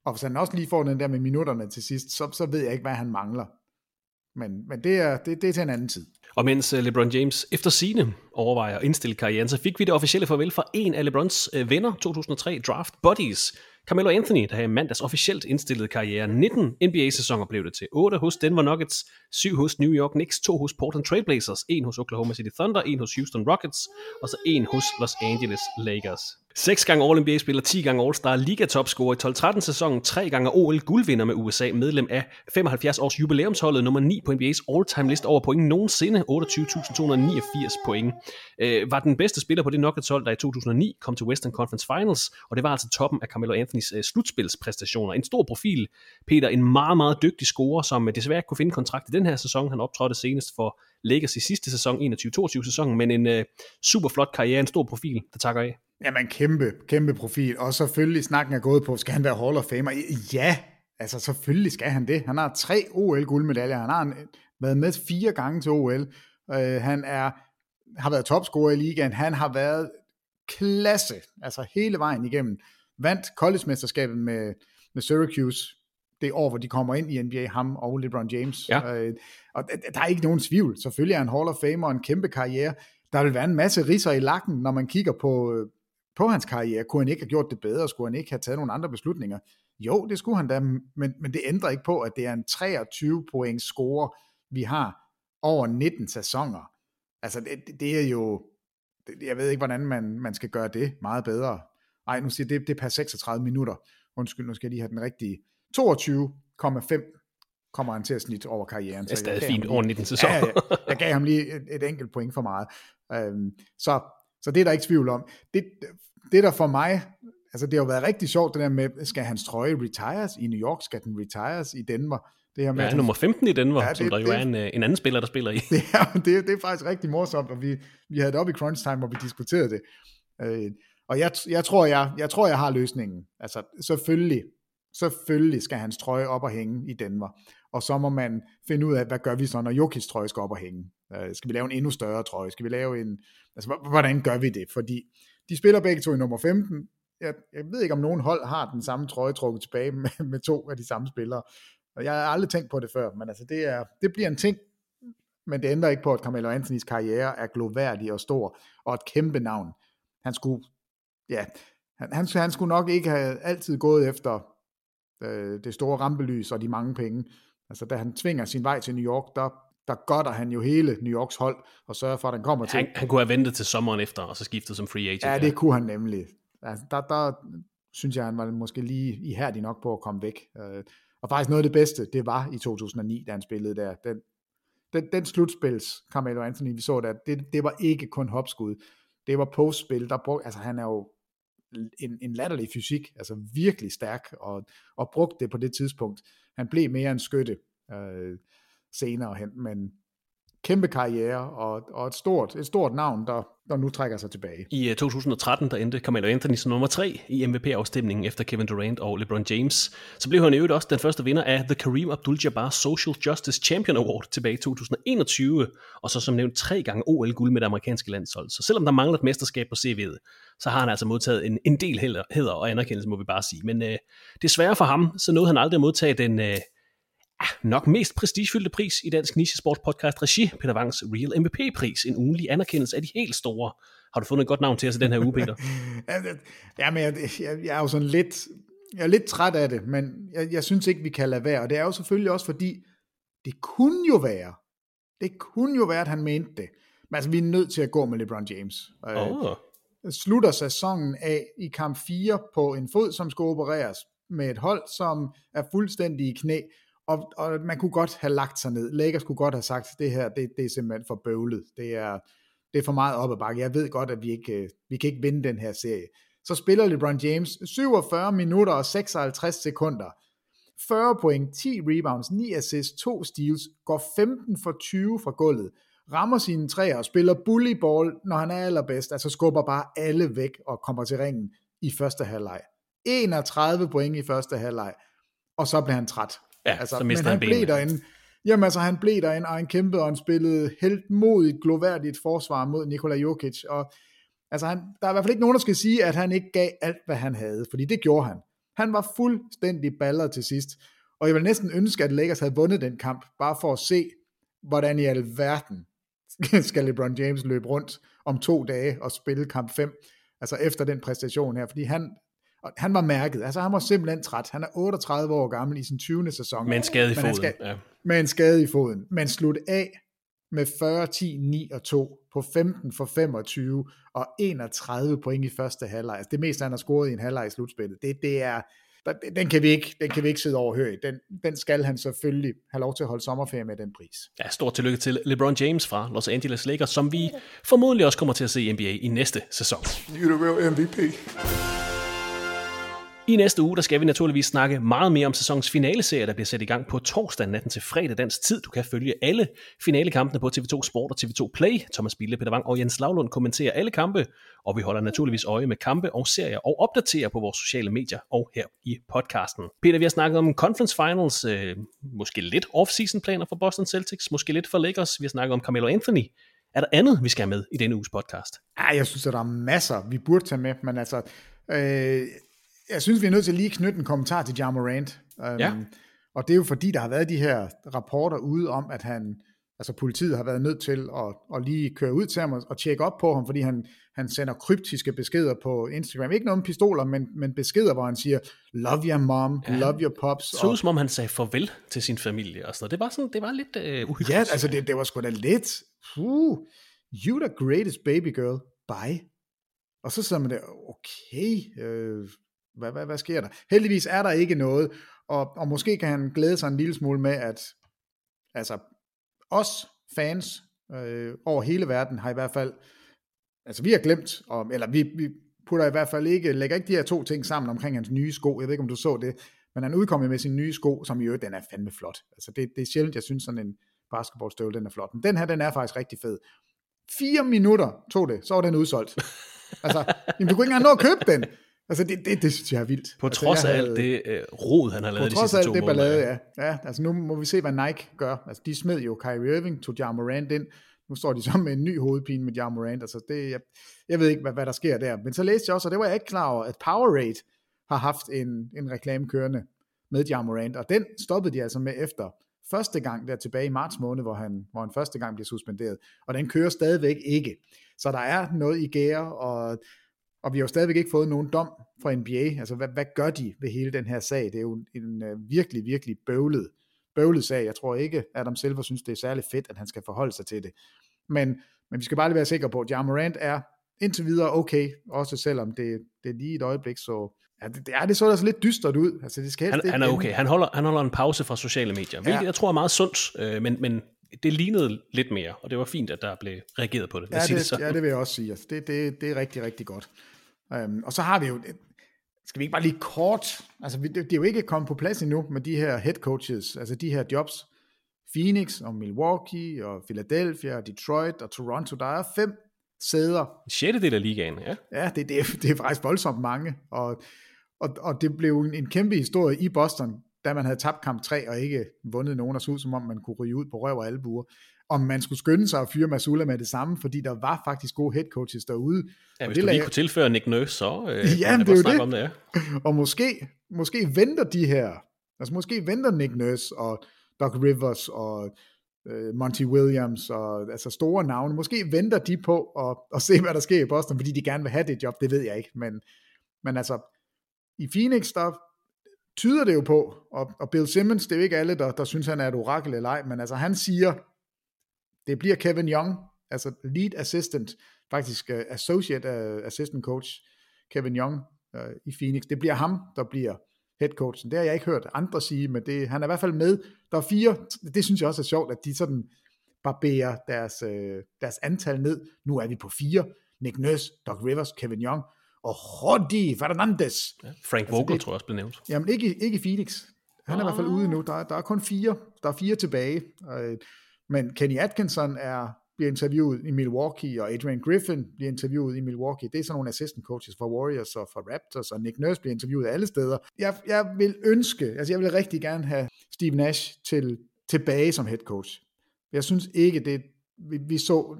Og hvis han også lige får den der med minutterne til sidst, så, så ved jeg ikke, hvad han mangler. Men, men det, er, det, det er til en anden tid. Og mens LeBron James efter sigende overvejer at indstille karrieren, så fik vi det officielle farvel fra en af LeBrons venner, to tusind og tre Draft Buddies, Carmelo Anthony, der havde i mandags officielt indstillet karriere. nitten N B A-sæsoner blev det til. otte hos Denver Nuggets, syv hos New York Knicks, to hos Portland Trailblazers, en hos Oklahoma City Thunder, en hos Houston Rockets, og så en hos Los Angeles Lakers. seks gange All-N B A-spiller, ti gange All-Star, ligatopscorer i tolv tretten sæsonen, tre gange O L-guldvinder med U S A, medlem af femoghalvfjerds års jubilæumsholdet, nummer ni på N B A's all-time-liste over point nogensinde, otteogtyve tusind to hundrede niogfirs point. Øh, var den bedste spiller på det Nuggets-hold, der i to tusind og ni kom til Western Conference Finals, og det var altså toppen af Carmelo Anthonys øh, slutspilspræstationer. En stor profil, Peter, en meget, meget dygtig scorer, som øh, desværre kunne finde kontrakt i den her sæson. Han optrådte senest for Lakers i sidste sæson, enogtyve toogtyve sæsonen, men en øh, super flot karriere, en stor profil, der takker af. Jamen, kæmpe, kæmpe profil. Og selvfølgelig, snakken er gået på, skal han være Hall of Famer? Ja, altså selvfølgelig skal han det. Han har tre O L-guldmedaljer. Han har en, været med fire gange til O L. Uh, han er, har været topscorer i ligaen. Han har været klasse, altså hele vejen igennem. Vandt college-mesterskabet med, med Syracuse. Det år, hvor de kommer ind i N B A, ham og LeBron James. Ja. Uh, og der er ikke nogen tvivl. Selvfølgelig er han Hall of Famer og en kæmpe karriere. Der vil være en masse ridser i lakken, når man kigger på... på hans karriere. Kunne han ikke have gjort det bedre? Skulle han ikke have taget nogle andre beslutninger? Jo, det skulle han da, men, men det ændrer ikke på, at det er en treogtyve points score, vi har over nitten sæsoner. Altså, det, det er jo... Jeg ved ikke, hvordan man, man skal gøre det meget bedre. Ej, nu siger jeg, det, det er per seksogtredive minutter. Undskyld, nu skal jeg lige have den rigtige. toogtyve komma fem kommer han til at snit over karrieren. Det er stadig fint over nitten sæsoner. Ja, jeg, jeg gav ham lige et, et enkelt point for meget. Øhm, så... Så det er der ikke tvivl om. Det, det der for mig, altså det har jo været rigtig sjovt, det der med, skal hans trøje retires i New York? Skal den retires i Denver? Det her med, ja, nummer femten i Denver, ja, det, som der det, jo er en, en anden spiller, der spiller i. Det er, det, det er faktisk rigtig morsomt, og vi, vi havde det op i crunch time, hvor vi diskuterede det. Øh, og jeg, jeg, tror, jeg, jeg tror, jeg har løsningen. Altså selvfølgelig, selvfølgelig skal hans trøje op og hænge i Denver. Og så må man finde ud af, hvad gør vi så, når Jokic trøje skal op og hænge? Øh, skal vi lave en endnu større trøje? Skal vi lave en... Altså, hvordan gør vi det? Fordi de spiller begge to i nummer femten. Jeg, jeg ved ikke, om nogen hold har den samme trøje trukket tilbage med, med to af de samme spillere. Og jeg har aldrig tænkt på det før, men altså, det, er, det bliver en ting. Men det ændrer ikke på, at Carmelo Anthonys karriere er gloværdig og stor, og et kæmpe navn. Han skulle, ja, han, han, han skulle nok ikke have altid gået efter øh, det store rampelys og de mange penge. Altså, da han tvinger sin vej til New York, der... der godter han jo hele New Yorks hold, og sørger for, at den kommer til. Han, han kunne have ventet til sommeren efter, og så skiftet som free agent. Ja, det kunne han nemlig. Altså, der, der synes jeg, han var måske lige ihærdig nok på at komme væk. Og faktisk noget af det bedste, det var i to tusind og ni, da han spillede der. Den, den, den slutspils, Carmelo Anthony, vi så der, det, det var ikke kun hopskud. Det var postspil. Der brug, altså, han er jo en, en latterlig fysik, altså virkelig stærk, og, og brugte det på det tidspunkt. Han blev mere en skytte øh, senere hen, men kæmpe karriere, og, og et, stort, et stort navn, der, der nu trækker sig tilbage. I to tusind og tretten, der endte Carmelo Anthony som nummer tre i M V P-afstemningen efter Kevin Durant og LeBron James. Så blev han i øvrigt også den første vinder af The Kareem Abdul-Jabbar Social Justice Champion Award tilbage i to tusind og enogtyve, og så som nævnt tre gange O L-guld med det amerikanske landshold. Så selvom der mangler et mesterskab på C V'et, så har han altså modtaget en, en del hæder og anerkendelse, må vi bare sige. Men øh, desværre for ham, så nåede han aldrig at modtage den... Øh, Ah, nok mest prestigefyldte pris i dansk nichesport podcast regi, Peter Wangs Real M V P-pris, en ugenlig anerkendelse af de helt store. Har du fundet et godt navn til os i den her uge, Peter? Jamen, jeg, jeg, jeg er jo sådan lidt, jeg er lidt træt af det, men jeg, jeg synes ikke, vi kan lade være. Og det er jo selvfølgelig også, fordi det kunne jo være, det kunne jo være, at han mente det. Men altså, vi er nødt til at gå med LeBron James. Oh. Øh, slutter sæsonen af i kamp fire på en fod, som skal opereres med et hold, som er fuldstændig i knæ. Og, og man kunne godt have lagt sig ned. Lakers kunne godt have sagt, det her, det, det er simpelthen for bøvlet. Det er, det er for meget op ad bakke. Jeg ved godt, at vi ikke vi kan ikke vinde den her serie. Så spiller LeBron James syvogfyrre minutter og seksoghalvtreds sekunder. fyrre point, ti rebounds, ni assists, to steals, går femten for tyve fra gulvet, rammer sine træer og spiller bullyball, når han er allerbedst. Altså skubber bare alle væk og kommer til ringen i første halvleg. enogtredive point i første halvleg, og så bliver han træt. Ja, altså, men han, han blev derinde. Jamen altså, han blev derinde, og han kæmpede, og han spillede helt modigt, gloværdigt forsvar mod Nikola Jokic. Og altså, han, der er i hvert fald ikke nogen, der skal sige, at han ikke gav alt, hvad han havde, fordi det gjorde han. Han var fuldstændig balleret til sidst, og jeg vil næsten ønske, at Lakers havde vundet den kamp, bare for at se, hvordan i alverden skal LeBron James løbe rundt om to dage og spille kamp fem, altså efter den præstation her, fordi han... Han var mærket, altså han var simpelthen træt. Han er otteogtredive år gammel i sin tyvende sæson. Med en skade i foden. Skal... Ja. Med en skade i foden. Men slut af med fyrre, ti, ni og to på femten for femogtyve og enogtredive point i første halvleg. Altså det meste han har scoret i en halvleg i slutspillet. Det, det er, den kan vi ikke, den kan vi ikke sidde overhørigt. Den, den skal han selvfølgelig have lov til at holde sommerferie med den pris. Ja, stort tillykke til LeBron James fra Los Angeles Lakers, som vi formodentlig også kommer til at se i N B A i næste sæson. You're the real M V P. I næste uge, der skal vi naturligvis snakke meget mere om sæsonens finaleserie, der bliver sat i gang på torsdag natten til fredag dansk tid. Du kan følge alle finalekampene på T V to Sport og T V to Play. Thomas Bille, Peter Wang og Jens Lavlund kommenterer alle kampe, og vi holder naturligvis øje med kampe og serier og opdaterer på vores sociale medier og her i podcasten. Peter, vi har snakket om Conference Finals, øh, måske lidt off-season planer for Boston Celtics, måske lidt for Lakers. Vi har snakket om Carmelo Anthony. Er der andet, vi skal have med i denne uges podcast? Ej, jeg synes, at der er masser, vi burde tage med, men altså... Øh Jeg synes, vi er nødt til at lige knytte en kommentar til Ja Morant. Um, ja. Og det er jo fordi, der har været de her rapporter ude om, at han, altså politiet har været nødt til at, at lige køre ud til ham og, og tjekke op på ham, fordi han, han sender kryptiske beskeder på Instagram. Ikke noget om pistoler, men, men beskeder, hvor han siger, love your mom, ja, love your pops. Så ud som om han sagde farvel til sin familie og sådan noget. Det var, sådan, det var lidt øh, uhyggeligt. Ja, altså det, det var sgu da lidt, puh, you the greatest baby girl, bye. Og så sidder man der, okay, øh, Hvad, hvad, hvad sker der? Heldigvis er der ikke noget, og, og måske kan han glæde sig en lille smule med, at altså os fans øh, over hele verden har i hvert fald, altså vi har glemt, om, eller vi, vi putter i hvert fald ikke, lægger ikke de her to ting sammen omkring hans nye sko. Jeg ved ikke, om du så det, men han udkom med sin nye sko, som i øvrigt, den er fandme flot. Altså det, det er sjældent, jeg synes sådan en basketballstøvle, den er flot. Men den her, den er faktisk rigtig fed. Fire minutter tog det, så var den udsolgt. Altså, jamen, du kunne ikke engang nå at købe den. Altså, det, det, det synes jeg er vildt. På altså, trods af havde, alt det øh, rod, han har lavet de sidste to måneder. På trods af alt det ballade, ja. ja. Altså, nu må vi se, hvad Nike gør. Altså, de smed jo Kyrie Irving, tog Ja Morant ind. Nu står de så med en ny hovedpine med Ja Morant. Altså, det, jeg, jeg ved ikke, hvad, hvad der sker der. Men så læste jeg også, og det var jeg ikke klar over, at Powerade har haft en, en reklame kørende med Ja Morant. Og den stoppede de altså med efter første gang der tilbage i marts måned, hvor han, hvor han første gang blev suspenderet. Og den kører stadigvæk ikke. Så der er noget i gære, og... Og vi har jo stadigvæk ikke fået nogen dom fra N B A. Altså, hvad, hvad gør de ved hele den her sag? Det er jo en uh, virkelig, virkelig bøvlet, bøvlet sag. Jeg tror ikke, Adam Silver synes, det er særlig fedt, at han skal forholde sig til det. Men, men vi skal bare lige være sikre på, at Ja Morant er indtil videre okay, også selvom det, det er lige et øjeblik, så... Ja, det, det så altså lidt dystert ud. Altså, det skal helst, han, det, han er okay. Han holder, han holder en pause fra sociale medier, hvilket ja. jeg tror er meget sundt, øh, men... men... det lignede lidt mere, og det var fint, at der blev reageret på det. Ja, det, det ja, det vil jeg også sige. Altså, det, det, det er rigtig, rigtig godt. Øhm, og så har vi jo, skal vi ikke bare lige kort, altså det, det er jo ikke kommet på plads endnu med de her head coaches, altså de her jobs, Phoenix og Milwaukee og Philadelphia og Detroit og Toronto, der er fem sæder. En sjettedel af ligaen, ja. Ja, det, det, er, det er faktisk voldsomt mange, og, og, og det blev en, en kæmpe historie i Boston, da man havde tabt kamp tre og ikke vundet nogen, og så ud som om man kunne ryge ud på røv og albuer. Om man skulle skynde sig og fyre Mazzulla med det samme, fordi der var faktisk gode head coaches derude. Ja, hvis det du lige lag... kunne tilføre Nick Nurse, så øh, ja, det er jo det. Om det er. Og måske, måske venter de her, altså måske venter Nick Nurse og Doc Rivers og øh, Monty Williams, og altså store navne, måske venter de på at, at se, hvad der sker i Boston, fordi de gerne vil have det job, det ved jeg ikke. Men, men altså, i Phoenix, der tyder det jo på, og, og Bill Simmons, det er jo ikke alle, der, der synes, han er et orakel eller ej, men altså han siger, det bliver Kevin Young, altså lead assistant, faktisk uh, associate uh, assistant coach, Kevin Young uh, i Phoenix. Det bliver ham, der bliver head coachen. Det har jeg ikke hørt andre sige, men det, han er i hvert fald med. Der er fire, det synes jeg også er sjovt, at de sådan barberer deres, uh, deres antal ned. Nu er vi på fire. Nick Nurse, Doc Rivers, Kevin Young og Jordi Fernandez. Ja, Frank Vogel, altså det, tror jeg også blev nævnt. Jamen ikke, ikke Phoenix. Han er oh. i hvert fald ude nu. Der, der er kun fire. Der er fire tilbage. Uh, Men Kenny Atkinson er, bliver interviewet i Milwaukee, og Adrian Griffin bliver interviewet i Milwaukee. Det er sådan nogle assistant coaches for Warriors og for Raptors, og Nick Nurse bliver interviewet alle steder. Jeg, jeg vil ønske, altså jeg vil rigtig gerne have Steve Nash til, tilbage som head coach. Jeg synes ikke, det vi, vi så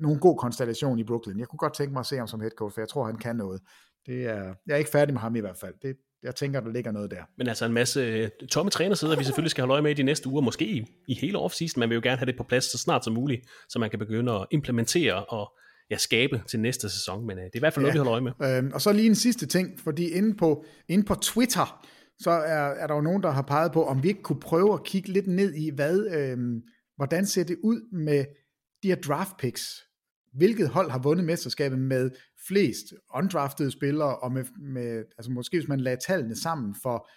nogen god konstellation i Brooklyn. Jeg kunne godt tænke mig at se ham som head coach, for jeg tror, han kan noget. Det er, jeg er ikke færdig med ham i hvert fald. Det Jeg tænker, der ligger noget der. Men altså en masse tomme trænersæder, vi selvfølgelig skal holde øje med i de næste uger, måske i, i hele offseason. Man vil jo gerne have det på plads så snart som muligt, så man kan begynde at implementere og ja, skabe til næste sæson. Men uh, det er i hvert fald noget, ja. vi holder øje med. Øhm, og så lige en sidste ting, fordi inde på, inde på Twitter, så er, er der jo nogen, der har peget på, om vi ikke kunne prøve at kigge lidt ned i, hvad, øhm, hvordan ser det ud med de her draft picks. Hvilket hold har vundet mesterskabet med flest undraftede spillere, og med, med, altså måske hvis man lagde tallene sammen for,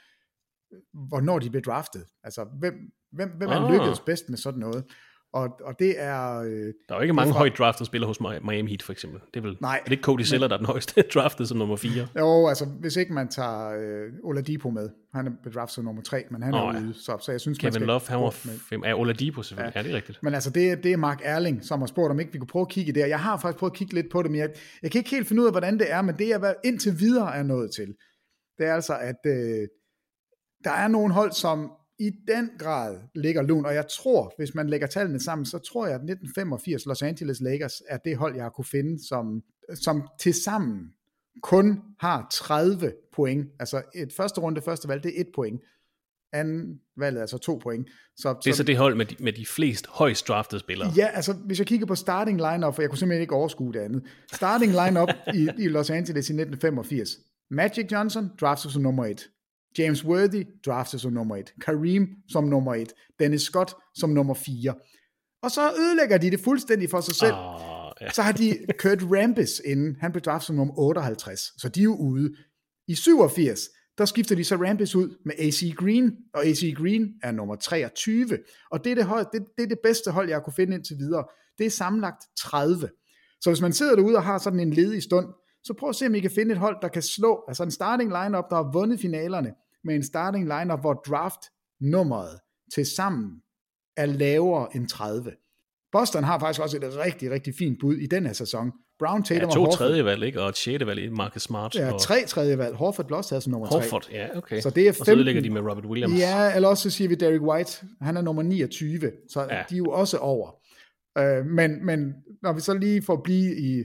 hvornår de blev draftet. Altså, hvem, hvem, hvem ah. man lykkedes bedst med sådan noget. Og, og det er... Øh, der er jo ikke mange fra... højt draftede spillere hos Miami Heat, for eksempel. Det er vel Nej, lidt Cody Zeller, men... der er den højeste draftet som nummer fire. Jo, altså, hvis ikke man tager øh, Oladipo med. Han er bedraftet som nummer tre, men han oh, er ude. Ja. Så, så jeg synes, Kevin man skal... Love, han var fem... Ja, Oladipo selvfølgelig. Ja. Ja, det er rigtigt. Men altså, det, det er Mark Erling, som har spurgt, om ikke vi kunne prøve at kigge der. Jeg har faktisk prøvet at kigge lidt på det, men jeg, jeg kan ikke helt finde ud af, hvordan det er, men det, jeg indtil videre er nået til, det er altså, at øh, der er nogle hold, som... i den grad ligger lun, og jeg tror, hvis man lægger tallene sammen, så tror jeg, at nitten femogfirs Los Angeles Lakers er det hold, jeg har kunne finde, som, som tilsammen kun har tredive point. Altså et første runde, første valg, det er et point. Anden valg er altså to point. Så, det er så, så det hold med de, med de flest højst draftede spillere? Ja, altså hvis jeg kigger på starting lineup, for jeg kunne simpelthen ikke overskue det andet. Starting lineup i, i Los Angeles i nitten femogfirs. Magic Johnson draftet som nummer et. James Worthy draftet som nummer et, Kareem som nummer et, Dennis Scott som nummer fire. Og så ødelægger de det fuldstændig for sig selv. Oh, yeah. Så har de Kurt Rambis inden, han blev draftet som nummer otteoghalvtreds, så de er jo ude. I syvogfirs, der skifter de så Rambis ud med A C Green, og A C Green er nummer treogtyve. Og det er det, hold, det, det, er det bedste hold, jeg kunne finde indtil videre. Det er sammenlagt tredive. Så hvis man sidder derude og har sådan en ledig stund, så prøv at se, om I kan finde et hold, der kan slå, altså en starting lineup, der har vundet finalerne, med en starting lineup, hvor draft-nummeret til sammen er lavere end tredive. Boston har faktisk også et rigtig, rigtig fint bud i den her sæson. Brown, Tatum ja, og Horford. To tredje valg, ikke? Og et sjette valg i Marcus Smart. Ja, og... tre tredje valg. Horford blev også som nummer tre. Horford, ja, okay. Så det er femten. Og så ligger de med Robert Williams. Ja, eller også så siger vi Derrick White. Han er nummer niogtyve, så ja. De er jo også over. Øh, men, men når vi så lige får blive i...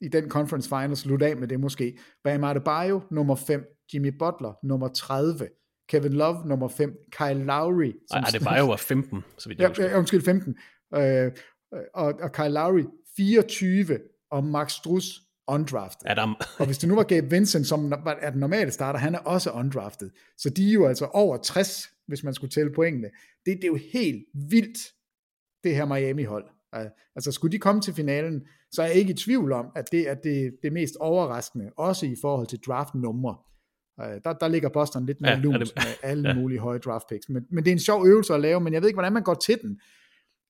i den conference finals, slutte af med det måske. Bam Adebayo, nummer fem. Jimmy Butler, nummer tredive. Kevin Love, nummer fem. Kyle Lowry. Som Ej, Adebayo var femten, så vidt jeg husker. Ja, undskyld, femten. Øh, og, og Kyle Lowry, fireogtyve. Og Max Strus, undrafted. Adam. Og hvis det nu var Gabe Vincent, som er den normale starter, han er også undrafted. Så de er jo altså over tres, hvis man skulle tælle pointene. Det, det er jo helt vildt, det her Miami-hold. Altså skulle de komme til finalen, så er jeg ikke i tvivl om, at det er det, det mest overraskende, også i forhold til draftnumre. Der, der ligger Boston lidt mere ja, lunt med alle ja. mulige høje draftpicks. Men, men det er en sjov øvelse at lave, men jeg ved ikke, hvordan man går til den.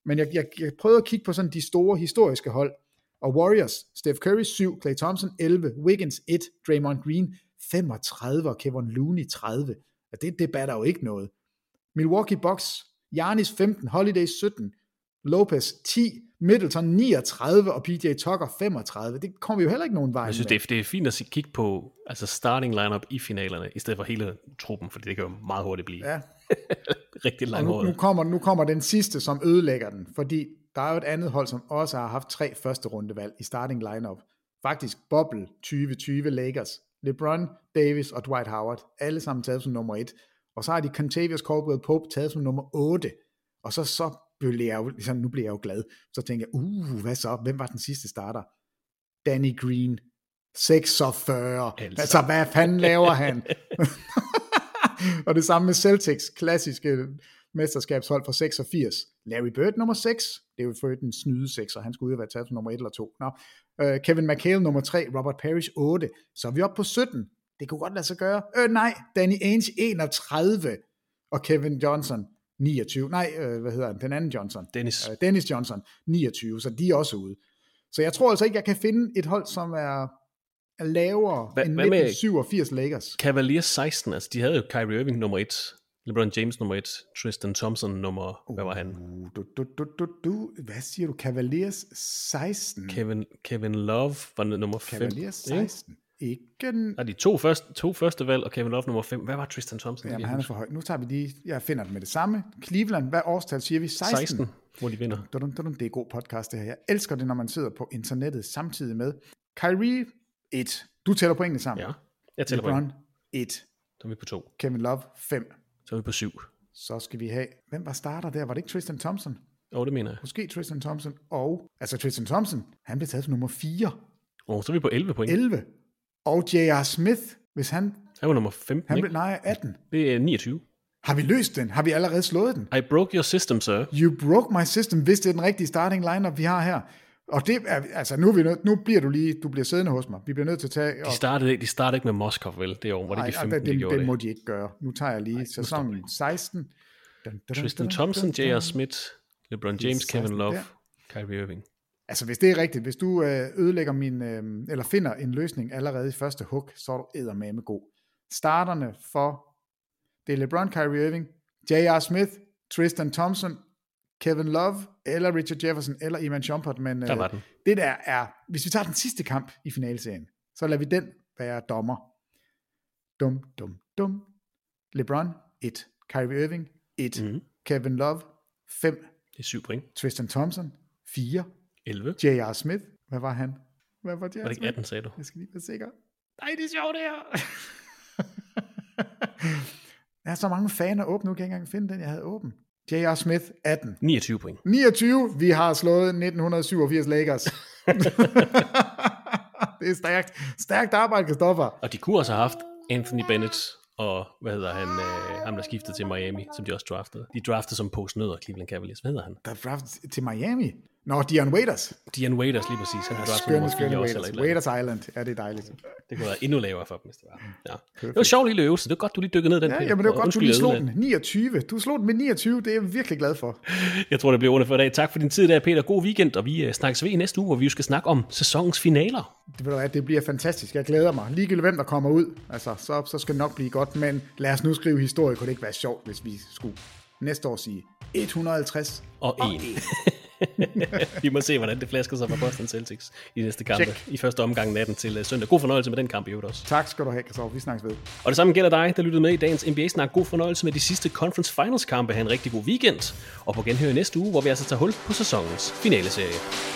Men jeg, jeg, jeg prøvede at kigge på sådan de store historiske hold, Og Warriors, Steph Curry syv, Klay Thompson elleve, Wiggins et, Draymond Green femogtredive og Kevin Looney tredive. Og det, det batter jo ikke noget. Milwaukee Bucks, Giannis femten, Holiday sytten, Lopez ti, Middleton niogtredive og P J Tucker femogtredive. Det kommer vi jo heller ikke nogen vej. Jeg synes, det er, det er fint at kigge på altså starting lineup i finalerne, i stedet for hele truppen, fordi det kan jo meget hurtigt blive ja. rigtig langt nu, nu kommer Nu kommer den sidste, som ødelægger den, fordi der er jo et andet hold, som også har haft tre første rundevalg i starting lineup. Faktisk boble tyve tyve Lakers. LeBron, Davis og Dwight Howard, alle sammen taget som nummer et. Og så har de Contavious Caldwell-Pope taget som nummer otte. Og så, så blev jeg jo, ligesom, nu blev jeg jo glad. Så tænker jeg, uh, hvad så? Hvem var den sidste starter? Danny Green. seksogfyrre. Elsa. Altså, hvad fanden laver han? Og det samme med Celtics, klassiske mesterskabshold fra seksogfirs. Larry Bird nummer seks. Det er jo for den snyde sekser. Han skulle ud og være taget som nummer et eller to. Nå. Uh, Kevin McHale nummer tre. Robert Parrish otte. Så er vi oppe på sytten. Det kunne godt lade sig gøre. Øh nej, Danny Ainge enogtredive, og Kevin Johnson niogtyve. Nej, øh, hvad hedder han? Den anden Johnson. Dennis. Øh, Dennis Johnson niogtyve, så de er også ude. Så jeg tror altså ikke, jeg kan finde et hold, som er lavere hva, end nitten syvogfirs Lakers. Cavaliers seksten, altså de havde jo Kyrie Irving nummer et, LeBron James nummer et, Tristan Thompson nummer, uh, hvad var han? Du, du, du, du, du. Hvad siger du? Cavaliers seksten? Kevin, Kevin Love var nummer fem. Cavaliers seksten. Ja. Ikke en... de to første, to første valg og Kevin Love nummer fem. Hvad var Tristan Thompson? Jamen, han er for høj. Nu tager vi lige, jeg finder den med det samme. Cleveland, hvad årstal siger vi? seksten, seksten hvor de vinder. Dun, dun, dun, dun. Det er god podcast det her. Jeg elsker det, når man sidder på internettet samtidig med. Kyrie, et. Du tæller pointene sammen. Ja, jeg tæller pointene. LeBron, et. Så er vi på to. Kevin Love, fem. Så er vi på syv. Så skal vi have, hvem var starter der? Var det ikke Tristan Thompson? Åh, oh, det mener jeg. Måske Tristan Thompson og, altså Tristan Thompson, han blev taget som nummer fire. Åh, oh, så er vi på elleve point. elleve. Og J R Smith, hvis han... Han var nummer femten, han blev, nej, atten. Det er niogtyve. Har vi løst den? Har vi allerede slået den? I broke your system, sir. You broke my system, hvis det er den rigtige starting lineup, vi har her. Og det er... Altså, nu, er vi nød, nu bliver du lige... Du bliver siddende hos mig. Vi bliver nødt til at tage... Og... De startede, de startede ikke med Moskov, vel? Det år, hvor det de femten, det, de gjorde det. Det må de ikke gøre. Nu tager jeg lige ej, sæsonen seksten. Tristan Thompson, J R Smith, LeBron James, Kevin Love, Kyrie Irving. Altså hvis det er rigtigt, hvis du ødelægger min, eller finder en løsning allerede i første hug, så er du eddermame god. Starterne for, det er LeBron, Kyrie Irving, J R Smith, Tristan Thompson, Kevin Love, eller Richard Jefferson, eller Iman Shumpert, men der var den. Det der er, hvis vi tager den sidste kamp i finalserien, så lader vi den være dommer. Dum, dum, dum. LeBron, et. Kyrie Irving, et. Mm-hmm. Kevin Love, fem. Det er syv point. Tristan Thompson, fire. elleve. J R Smith. Hvad var han? Hvad var J R Smith? Var det ikke atten, sagde du? Jeg skal lige være sikker. Nej, det er sjovt, det her. Der er så mange faner åbne, nu kan jeg ikke engang finde den, jeg havde åben. J R Smith, atten. niogtyve point. niogtyve. Vi har slået nitten syvogfirs Lakers. Det er stærkt. Stærkt arbejde, Christoffer. Og de kunne også have haft Anthony Bennett og, hvad hedder han, øh, ham der skiftede til Miami, som de også draftede. De draftede som postnødder, Cleveland Cavaliers. Hvad hedder han? Der draftede til Miami? Nå, no, Dion Waiters. Dion Waiters, lige præcis. Han ja, skønne, skønne Waiters. Waiters Island. Ja, det er dejligt. Det kunne være endnu lavere for dem, hvis det var. Ja. Det var sjovt lille øvelse. Det var godt, du lige dykkede ned den. Ja, jamen, det var godt, du lige slog den. niogtyve. Du slog den med niogtyve. Det er jeg virkelig glad for. Jeg tror, det bliver under for i dag. Tak for din tid der, Peter. God weekend, og vi uh, snakkes ved i næste uge, hvor vi skal snakke om sæsonens finaler. Det, være, det bliver fantastisk. Jeg glæder mig. Ligegyldigt hvem der kommer ud, altså, så, så skal det nok blive godt. Men lad os nu skrive historie. Kunne det ikke være sjovt, hvis vi skulle næste år sige et hundrede og halvtreds og en. Vi må se, hvordan det flasker sig fra Boston Celtics i næste kampe. Check. I første omgang natten til søndag. God fornøjelse med den kamp i øvrigt også. Tak skal du have, Kasov. Vi snakkes ved. Og det samme gælder dig, der lyttede med i dagens N B A-snak. God fornøjelse med de sidste Conference Finals kampe. Ha' en rigtig god weekend. Og på genhør i næste uge, hvor vi altså tager hul på sæsonens finaleserie.